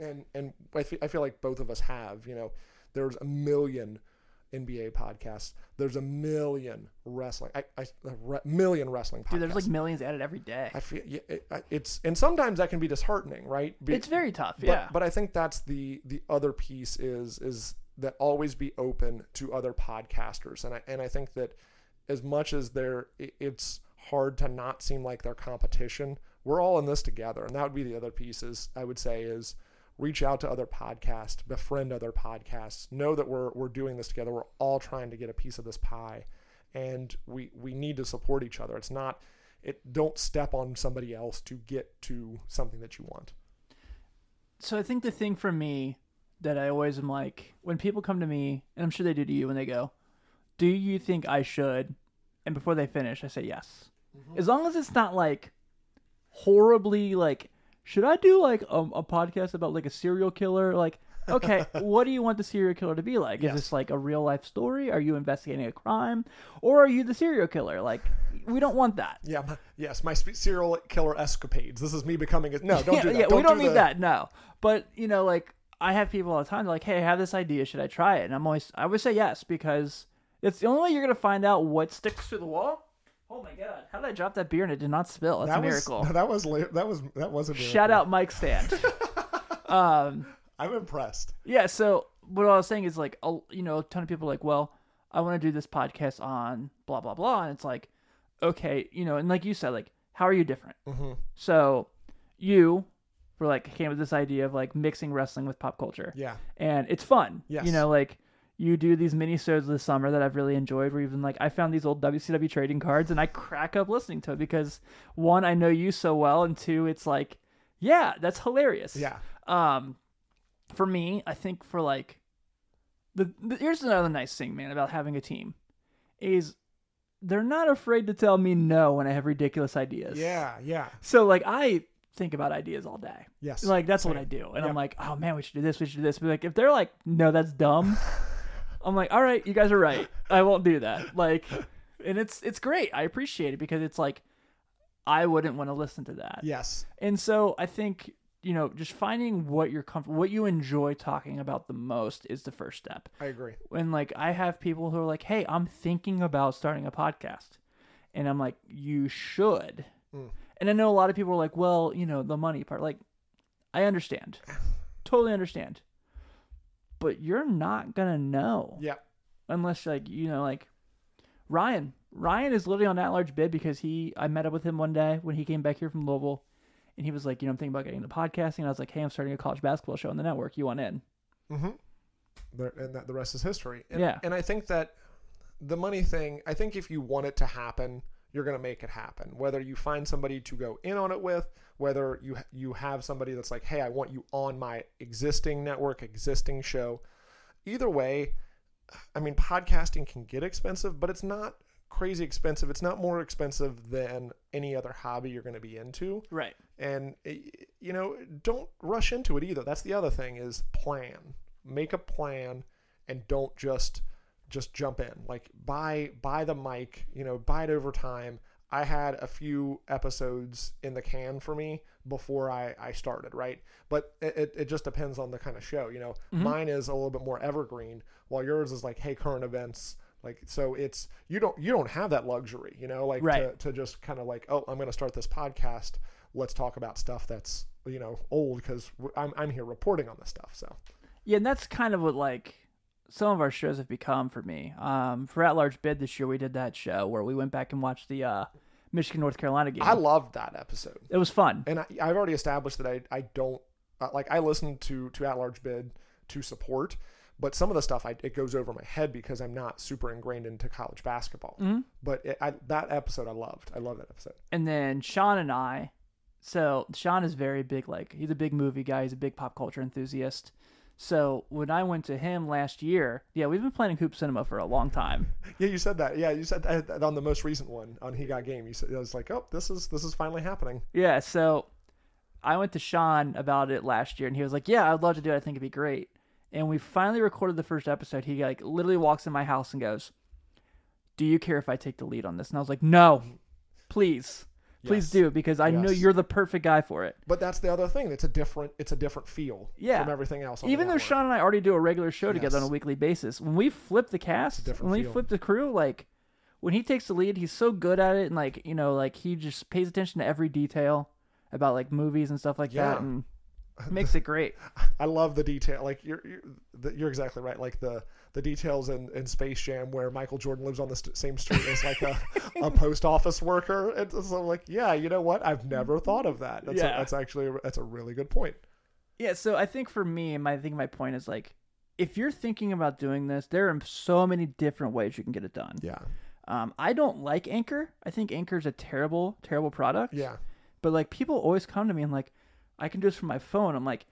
And and I, fe- I feel like both of us have, you know, there's a million N B A podcasts. There's a million wrestling, I, I a re- million wrestling podcasts. Dude, there's like millions added every day. I feel yeah, it, it's, and sometimes that can be disheartening, right? Be, it's very tough. But, yeah. But I think that's the, the other piece is, is that always be open to other podcasters. And I, and I think that as much as there, it, it's hard to not seem like they're competition, we're all in this together. And that would be the other piece is I would say is, reach out to other podcasts, befriend other podcasts, know that we're we're doing this together. We're all trying to get a piece of this pie, and we we need to support each other. It's not, it don't step on somebody else to get to something that you want. So I think the thing for me that I always am like, when people come to me, and I'm sure they do to you, when they go, do you think I should? And before they finish, I say yes. Mm-hmm. As long as it's not like horribly like, should I do like a, a podcast about like a serial killer? Like, okay, what do you want the serial killer to be like? Is yes. this like a real life story? Are you investigating a crime, or are you the serial killer? Like, we don't want that. Yeah. My, yes. My sp- serial killer escapades. This is me becoming a, no, don't yeah, do that. Yeah, don't we don't do need the... that. No. But you know, like I have people all the time like, hey, I have this idea. Should I try it? And I'm always, I would say yes, because it's the only way you're going to find out what sticks to the wall. Oh my God! How did I drop that beer and it did not spill? That's that a miracle. Was, that was that was that was a miracle. Shout out Mike Stand. um, I'm impressed. Yeah. So what I was saying is like, a, you know, a ton of people are like, well, I want to do this podcast on blah blah blah, and it's like, okay, you know, and like you said, like, how are you different? Mm-hmm. So you were like came with this idea of like mixing wrestling with pop culture. Yeah. And it's fun. Yes. You know, like. You do these mini-sodes this summer that I've really enjoyed, where even like I found these old W C W trading cards and I crack up listening to it because one, I know you so well, and two, it's like, yeah, that's hilarious. Yeah. Um, for me, I think for like the, the here's another nice thing, man, about having a team is they're not afraid to tell me no when I have ridiculous ideas. Yeah, yeah. So like I think about ideas all day. Yes. Like that's same. What I do, and yep. I'm like, oh man, we should do this, we should do this. But like if they're like, no, that's dumb. I'm like, all right, you guys are right. I won't do that. Like, and it's it's great. I appreciate it because it's like, I wouldn't want to listen to that. Yes. And so I think, you know, just finding what you're comfortable, what you enjoy talking about the most is the first step. I agree. And like, I have people who are like, hey, I'm thinking about starting a podcast. And I'm like, you should. Mm. And I know a lot of people are like, well, you know, the money part. Like, I understand. Totally understand. But you're not going to know. Yeah. Unless, like, you know, like, Ryan. Ryan is literally on that large bid because he, I met up with him one day when he came back here from Louisville. And he was like, you know, I'm thinking about getting into podcasting. And I was like, hey, I'm starting a college basketball show on the network. You want in? Mm-hmm. There, and that, the rest is history. And, yeah. And I think that the money thing, I think if you want it to happen, you're going to make it happen. Whether you find somebody to go in on it with, whether you you have somebody that's like, hey, I want you on my existing network, existing show. Either way, I mean, podcasting can get expensive, but it's not crazy expensive. It's not more expensive than any other hobby you're going to be into. Right. And, you know, don't rush into it either. That's the other thing is plan. Make a plan and don't just... just jump in, like buy, buy the mic, you know, buy it over time. I had a few episodes in the can for me before I, I started. Right. But it, it just depends on the kind of show, you know, mm-hmm. Mine is a little bit more evergreen while yours is like, hey, current events. Like, so it's, you don't, you don't have that luxury, you know, like right. to, to just kind of like, oh, I'm going to start this podcast. let's talk about stuff that's, you know, old, because I'm I'm here reporting on this stuff. So yeah, and that's kind of what like some of our shows have become for me. Um, for At Large Bid this year, we did that show where we went back and watched the uh, Michigan North Carolina game. I loved that episode. It was fun, and I, I've already established that I I don't uh, like I listen to to At Large Bid to support. But some of the stuff, I, it goes over my head because I'm not super ingrained into college basketball. Mm-hmm. But it, I, that episode I loved. I love that episode. And then Sean and I, so Sean is very big, like he's a big movie guy. He's a big pop culture enthusiast. So when I went to him last year, yeah, we've been planning Hoop Cinema for a long time. Yeah, you said that. Yeah, you said that on the most recent one on He Got Game. You said, I was like, oh, this is this is finally happening. Yeah, so I went to Sean about it last year, and he was like, yeah, I'd love to do it. I think it'd be great. And we finally recorded the first episode. He like literally walks in my house and goes, "Do you care if I take the lead on this?" And I was like, "No, please, please yes. do, because I yes. know you're the perfect guy for it." But that's the other thing. It's a different. It's a different feel. Yeah. From everything else. Even though Sean and I already do a regular show yes. together on a weekly basis, when we flip the cast, when we feel. flip the crew, like when he takes the lead, he's so good at it, and like you know, like he just pays attention to every detail about like movies and stuff like yeah. that, and. Makes it great. I love the detail. Like you're, you're, you're exactly right. Like the, the details in, in Space Jam where Michael Jordan lives on the st- same street as like a, a post office worker. And so I'm like, yeah, you know what? I've never thought of that. That's, yeah. a, that's actually, a, that's a really good point. Yeah. So I think for me, my, I think my point is like, if you're thinking about doing this, there are so many different ways you can get it done. Yeah. Um, I don't like Anchor. I think Anchor is a terrible, terrible product. Yeah. But like people always come to me and like, I can do this from my phone. I'm like,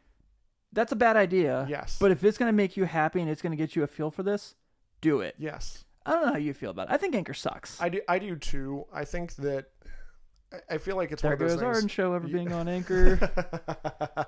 that's a bad idea. Yes. But if it's going to make you happy and it's going to get you a feel for this, do it. Yes. I don't know how you feel about it. I think Anchor sucks. I do, I do too. I think that I feel like it's there one of those things. There goes Orange Show ever being on Anchor.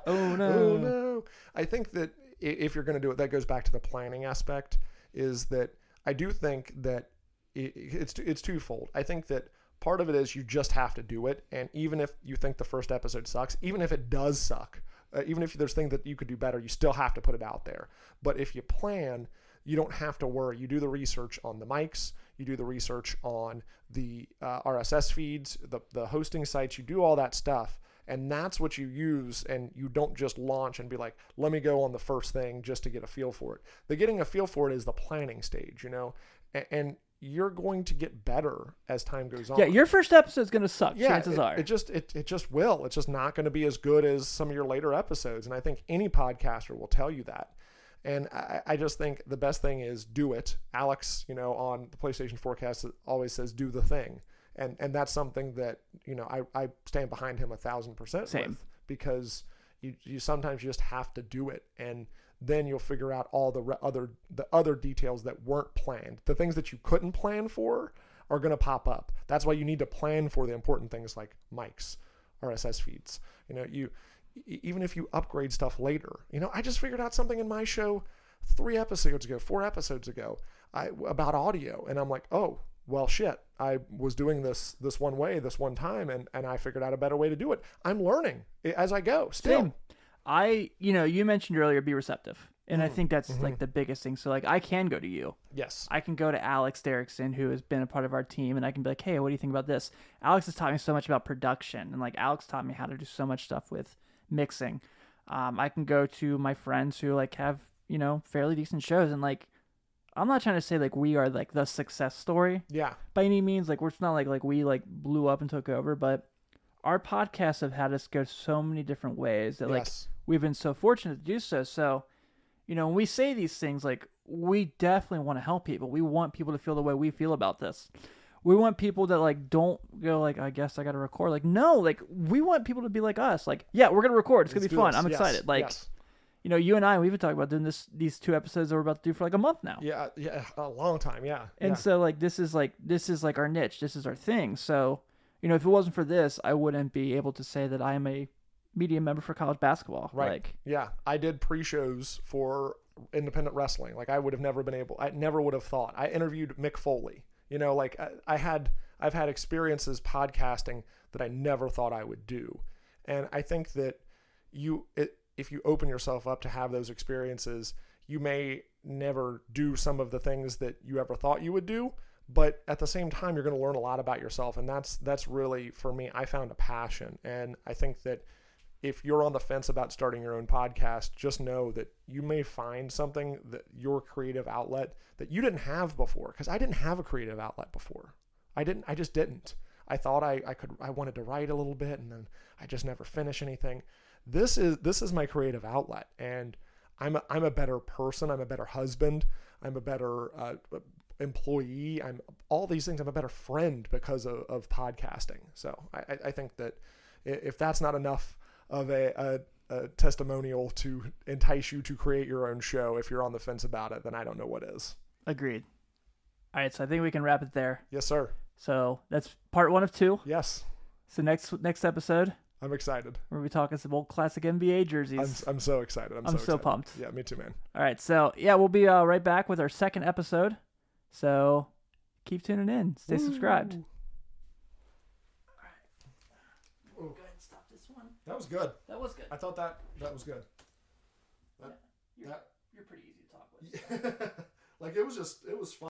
Oh, no. Oh, no. I think that if you're going to do it, that goes back to the planning aspect, is that I do think that it's it's twofold. I think that part of it is you just have to do it. And even if you think the first episode sucks, even if it does suck, uh, even if there's things that you could do better, you still have to put it out there. But if you plan, you don't have to worry. You do the research on the mics. You do the research on the uh, R S S feeds, the, the hosting sites. You do all that stuff. And that's what you use. And you don't just launch and be like, let me go on the first thing just to get a feel for it. The getting a feel for it is the planning stage, you know, and, and you're going to get better as time goes on. Yeah, your first episode is going to suck, yeah, chances it, are. It just it it just will. It's just not going to be as good as some of your later episodes. And I think any podcaster will tell you that. And I, I just think the best thing is do it. Alex, you know, on the PlayStation Forecast always says do the thing. And and that's something that, you know, I, I stand behind him a thousand percent Same. with, because you you sometimes just have to do it. And then you'll figure out all the re- other the other details that weren't planned. The things that you couldn't plan for are going to pop up. That's why you need to plan for the important things like mics, R S S feeds. You know, you even if you upgrade stuff later. You know, I just figured out something in my show three episodes ago, four episodes ago, I, about audio, and I'm like, oh, well, shit. I was doing this this one way, this one time, and and I figured out a better way to do it. I'm learning as I go. Still. Same. I, you know, you mentioned earlier, be receptive. And mm, I think that's mm-hmm. like the biggest thing. So like I can go to you. Yes. I can go to Alex Derrickson, who has been a part of our team. And I can be like, hey, what do you think about this? Alex has taught me so much about production. And like Alex taught me how to do so much stuff with mixing. Um, I can go to my friends who like have, you know, fairly decent shows. And like, I'm not trying to say like we are like the success story. Yeah. By any means, like we're not like, like we like blew up and took over, but our podcasts have had us go so many different ways that like, yes. we've been so fortunate to do so. So, you know, when we say these things, like we definitely want to help people. We want people to feel the way we feel about this. We want people that like, don't go like, I guess I got to record. Like, no, like we want people to be like us. Like, yeah, we're going to record. It's going to be fun. This. I'm yes. excited. Like, yes. you know, you and I, we've been talking about doing this, these two episodes that we're about to do for like a month now. Yeah. Yeah. A long time. Yeah. And yeah. so like, this is like, this is like our niche. This is our thing. So, you know, if it wasn't for this, I wouldn't be able to say that I'm a media member for college basketball. Right. Like, yeah. I did pre-shows for independent wrestling. Like I would have never been able, I never would have thought. I interviewed Mick Foley, you know, like I, I had, I've had experiences podcasting that I never thought I would do. And I think that you, it, if you open yourself up to have those experiences, you may never do some of the things that you ever thought you would do, But at the same time, you're going to learn a lot about yourself. And that's that's really, for me, I found a passion. And I think that if you're on the fence about starting your own podcast, just know that you may find something, that your creative outlet, that you didn't have before. Because I didn't have a creative outlet before. I didn't. I just didn't. I thought I, I could. I wanted to write a little bit, and then I just never finish anything. This is this is my creative outlet, and I'm a, I'm a better person. I'm a better husband. I'm a better uh, employee. I'm all these things. I'm a better friend because of, of podcasting. So I, I think that if that's not enough of a, a, a testimonial to entice you to create your own show, if you're on the fence about it, then I don't know what is. Agreed. All right, so I think we can wrap it there. Yes, sir. So that's part one of two. Yes. So next next episode, I'm excited. We're gonna be talking some old classic N B A jerseys. I'm, I'm so excited. I'm, I'm so, excited. so pumped. Yeah, me too, man. All right, so yeah, we'll be uh, right back with our second episode. So keep tuning in. Stay Ooh. subscribed. All right. Ooh. Go ahead and stop this one. That was good. That was good. I thought that that was good. That, yeah, you're, that, you're pretty easy to talk with. So. Like it was just it was fun.